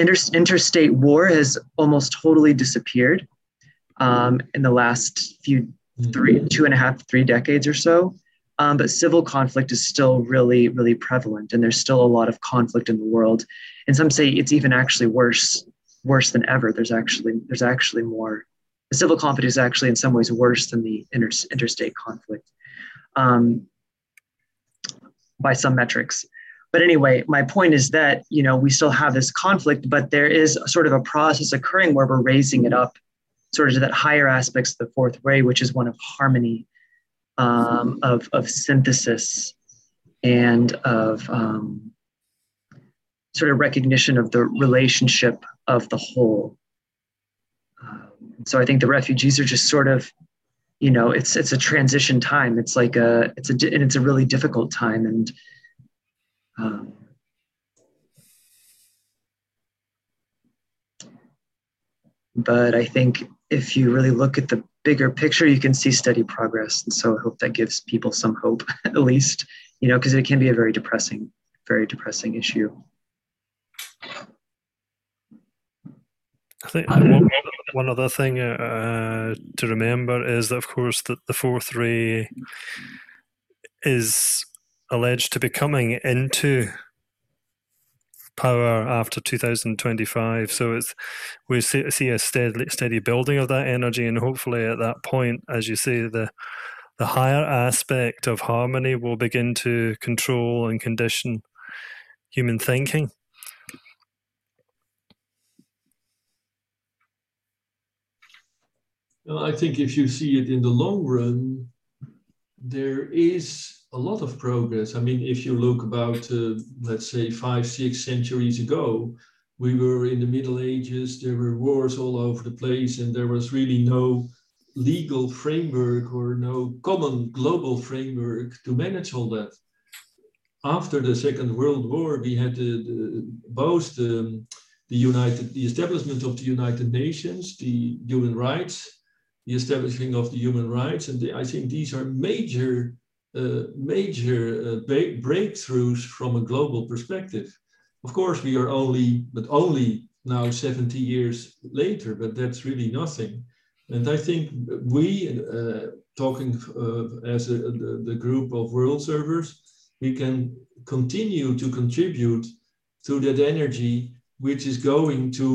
inter- interstate war has almost totally disappeared um, in the last few, three, two and a half, three decades or so. Um, but civil conflict is still really, really prevalent, and there's still a lot of conflict in the world. And some say it's even actually worse, worse than ever. There's actually, there's actually more. The civil conflict is actually in some ways worse than the inter- interstate conflict um, by some metrics. But anyway, my point is that, you know, we still have this conflict, but there is sort of a process occurring where we're raising it up sort of to that higher aspects of the fourth ray, which is one of harmony, um, of, of synthesis and of, um, sort of recognition of the relationship of the whole. Um, so I think the refugees are just sort of, you know, it's it's a transition time. It's like a, it's a, and it's a really difficult time. And um, but I think if you really look at the bigger picture, you can see steady progress. And so I hope that gives people some hope, at least, you know, because it can be a very depressing, very depressing issue. I think one, one other thing uh, to remember is that, of course, that the fourth ray is alleged to be coming into power after two thousand twenty-five. So it's, we see, see a steady, steady building of that energy, and hopefully at that point, as you say, the the higher aspect of harmony will begin to control and condition human thinking. Well, I think if you see it in the long run, there is a lot of progress. I mean, if you look about, uh, let's say, five, six centuries ago, we were in the Middle Ages, there were wars all over the place, and there was really no legal framework or no common global framework to manage all that. After the Second World War, we had the, the, both the, the, United, the establishment of the United Nations, the human rights, the establishing of the human rights, and the, I think these are major Uh, major uh, breakthroughs from a global perspective. Of course, we are only, but only now seventy years later, but that's really nothing. And I think we, uh, talking uh, as a, the, the group of world servers, we can continue to contribute to that energy, which is going to,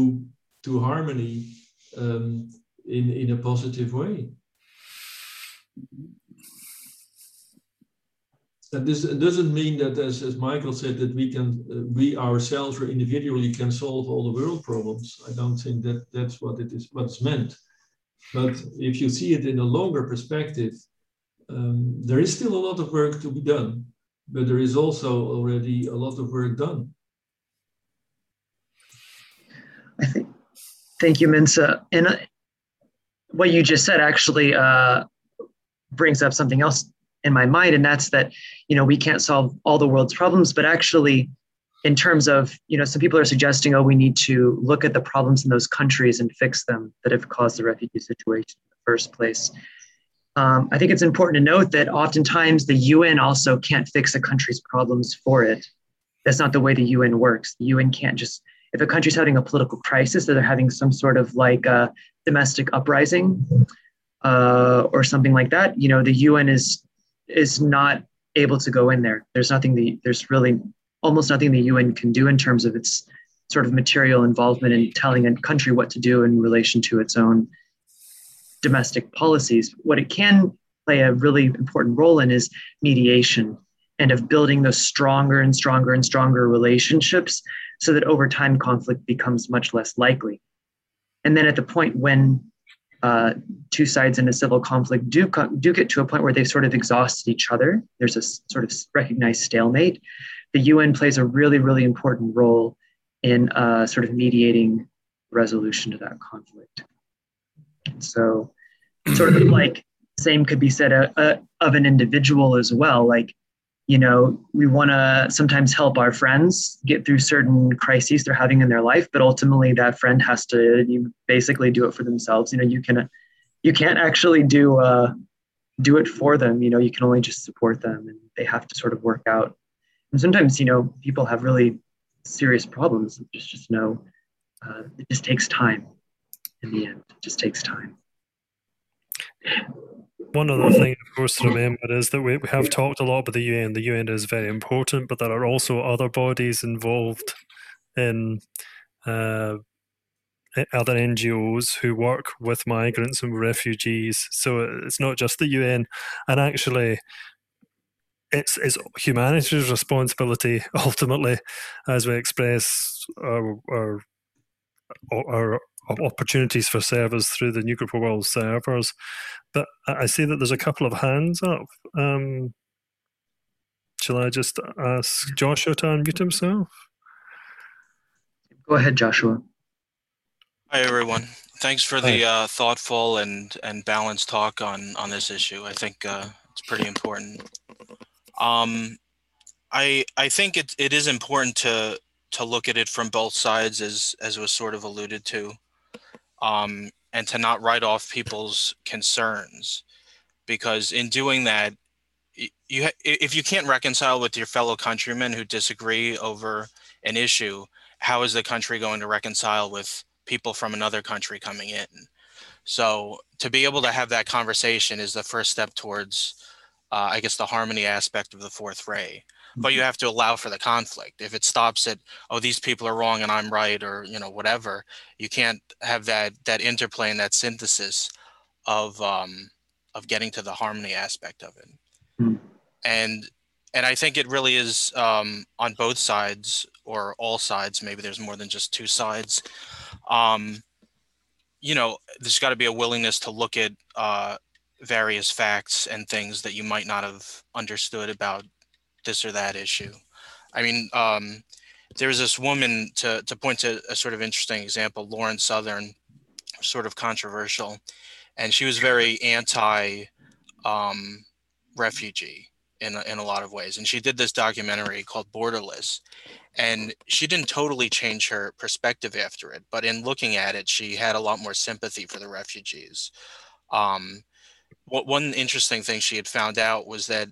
to harmony um, in, in a positive way. And this doesn't mean that, as, as Michael said, that we can, uh, we ourselves or individually can solve all the world problems. I don't think that that's what it is, what's meant. But if you see it in a longer perspective, um, there is still a lot of work to be done, but there is also already a lot of work done. I think, thank you, Minza. And uh, what you just said actually uh, brings up something else in my mind, and that's that, you know, we can't solve all the world's problems, but actually in terms of, you know, some people are suggesting, oh, we need to look at the problems in those countries and fix them that have caused the refugee situation in the first place. Um, I think it's important to note that oftentimes the U N also can't fix a country's problems for it. That's not the way the U N works. The U N can't just, if a country's having a political crisis or they're having some sort of like a domestic uprising uh, or something like that, you know, the U N is is not able to go in there. There's nothing, the, there's really almost nothing the U N can do in terms of its sort of material involvement in telling a country what to do in relation to its own domestic policies. What it can play a really important role in is mediation and of building those stronger and stronger and stronger relationships so that over time conflict becomes much less likely. And then at the point when Uh, two sides in a civil conflict do, do get to a point where they've sort of exhausted each other. There's a sort of recognized stalemate. The U N plays a really, really important role in uh, sort of mediating resolution to that conflict. So sort of like same could be said a, a, of an individual as well. Like, you know, we want to sometimes help our friends get through certain crises they're having in their life, but ultimately that friend has to you basically do it for themselves. You know, you can, you can't actually do uh, do it for them. You know, you can only just support them, and they have to sort of work out. And sometimes, you know, people have really serious problems. Just, just know, uh, it just takes time. In the end, it just takes time. One other thing, of course, to remember is that we, we have talked a lot about the U N. The U N is very important, but there are also other bodies involved in uh, other N G Os who work with migrants and refugees. So it's not just the U N. And actually, it's, it's humanity's responsibility, ultimately, as we express our, our, our opportunities for service through the New Group of World Servers. But I see that there's a couple of hands up. Um, shall I just ask Joshua to unmute himself? Go ahead, Joshua. Hi, everyone. Thanks for Hi. the uh, thoughtful and, and balanced talk on, on this issue. I think uh, it's pretty important. Um, I I think it it is important to to look at it from both sides, as as was sort of alluded to. Um, and to not write off people's concerns, because in doing that, you if you can't reconcile with your fellow countrymen who disagree over an issue, how is the country going to reconcile with people from another country coming in? So to be able to have that conversation is the first step towards uh, I guess, the harmony aspect of the Fourth Ray. But you have to allow for the conflict. If it stops at, oh, these people are wrong and I'm right, or, you know, whatever, you can't have that that interplay and that synthesis of um, of getting to the harmony aspect of it. Mm-hmm. And and I think it really is um, on both sides, or all sides. Maybe there's more than just two sides. Um, you know, there's got to be a willingness to look at uh, various facts and things that you might not have understood about this or that issue. I mean, um, there was this woman, to, to point to a sort of interesting example, Lauren Southern, sort of controversial, and she was very anti um, refugee in, in a lot of ways. And she did this documentary called Borderless, and she didn't totally change her perspective after it, but in looking at it, she had a lot more sympathy for the refugees. Um, what, one interesting thing she had found out was that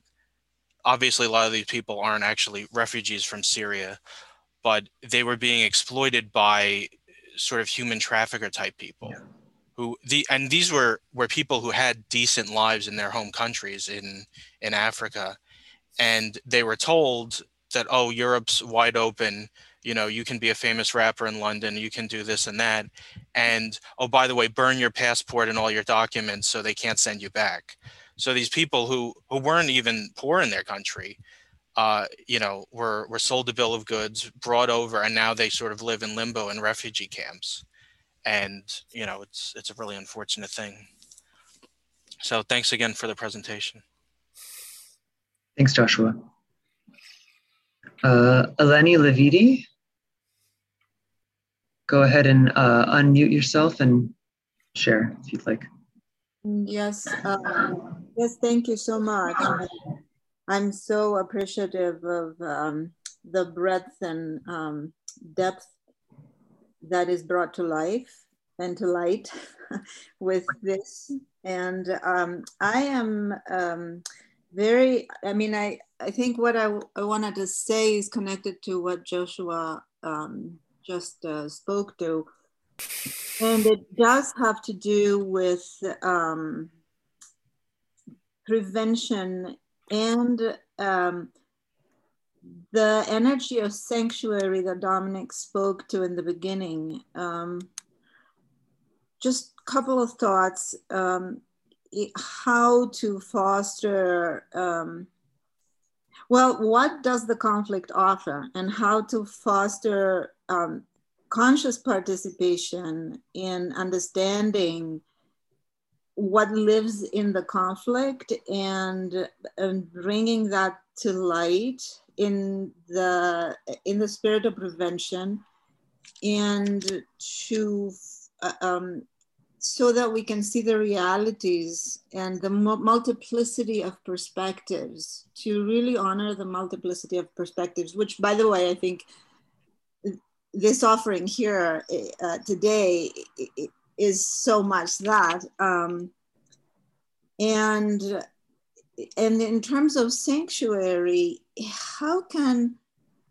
obviously a lot of these people aren't actually refugees from Syria, but they were being exploited by sort of human trafficker type people. Yeah. who the and these were were people who had decent lives in their home countries in in Africa, and they were told that, oh, Europe's wide open, you know, you can be a famous rapper in London, you can do this and that, and, oh, by the way, burn your passport and all your documents so they can't send you back. So these people who, who weren't even poor in their country, uh, you know, were, were sold a bill of goods, brought over, and now they sort of live in limbo in refugee camps. And, you know, it's, it's a really unfortunate thing. So thanks again for the presentation. Thanks, Joshua. Uh, Eleni Lavidi, go ahead and uh, unmute yourself and share if you'd like. Yes, uh, yes, thank you so much. I'm so appreciative of um, the breadth and um, depth that is brought to life and to light with this. And um, I am um, very, I mean, I, I think what I, I wanted to say is connected to what Joshua um, just uh, spoke to. And it does have to do with um, prevention and um, the energy of sanctuary that Dominic spoke to in the beginning. Um, just a couple of thoughts, um, it, how to foster, um, well, what does the conflict offer, and how to foster um, conscious participation in understanding what lives in the conflict, and, and bringing that to light in the, in the spirit of prevention, and to, um, so that we can see the realities and the multiplicity of perspectives, to really honor the multiplicity of perspectives, which, by the way, I think this offering here uh, today is so much that. Um, and, and in terms of sanctuary, how can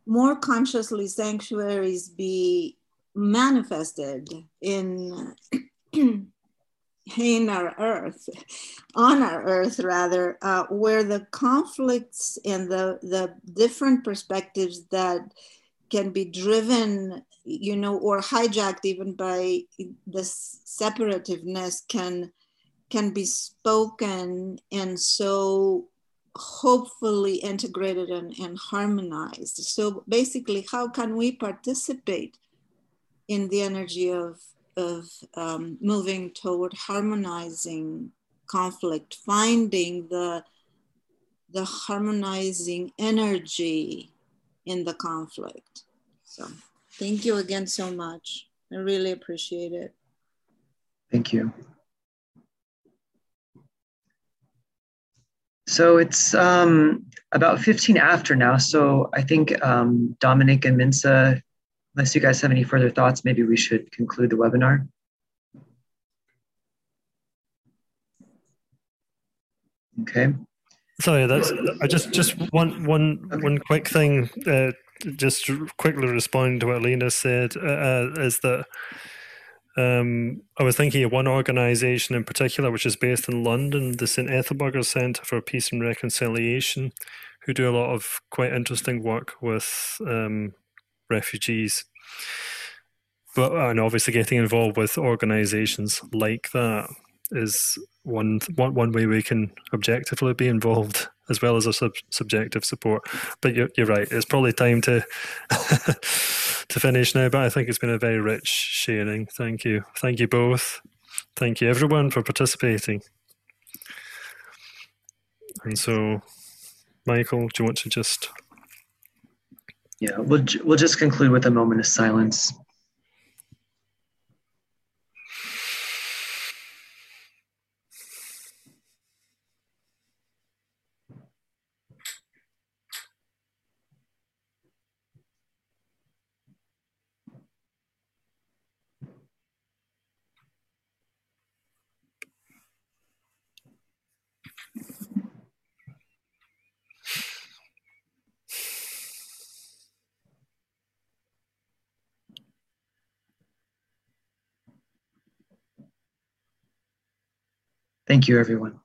more consciously sanctuaries be manifested in, in our earth, on our earth rather, uh, where the conflicts and the, the different perspectives that can be driven, you know, or hijacked even by this separativeness can, can be spoken, and so hopefully integrated and, and harmonized. So basically, how can we participate in the energy of, of um, moving toward harmonizing conflict, finding the, the harmonizing energy in the conflict? So thank you again so much. I really appreciate it. Thank you. So it's um, about fifteen after now. So I think um, Dominic and Minza, unless you guys have any further thoughts, maybe we should conclude the webinar. Okay. Sorry, that's I just just one one okay. one quick thing. Uh, just quickly responding to what Elena said uh, is that Um, I was thinking of one organisation in particular, which is based in London, the Saint Ethelburga Centre for Peace and Reconciliation, who do a lot of quite interesting work with um, refugees. But and obviously getting involved with organisations like that is one, one one way we can objectively be involved, as well as our sub, subjective support. But you're, you're right, it's probably time to to finish now, but I think it's been a very rich sharing. Thank you. Thank you both. Thank you everyone for participating. And so, Michael, do you want to just... Yeah, we'll, we'll just conclude with a moment of silence. Thank you, everyone.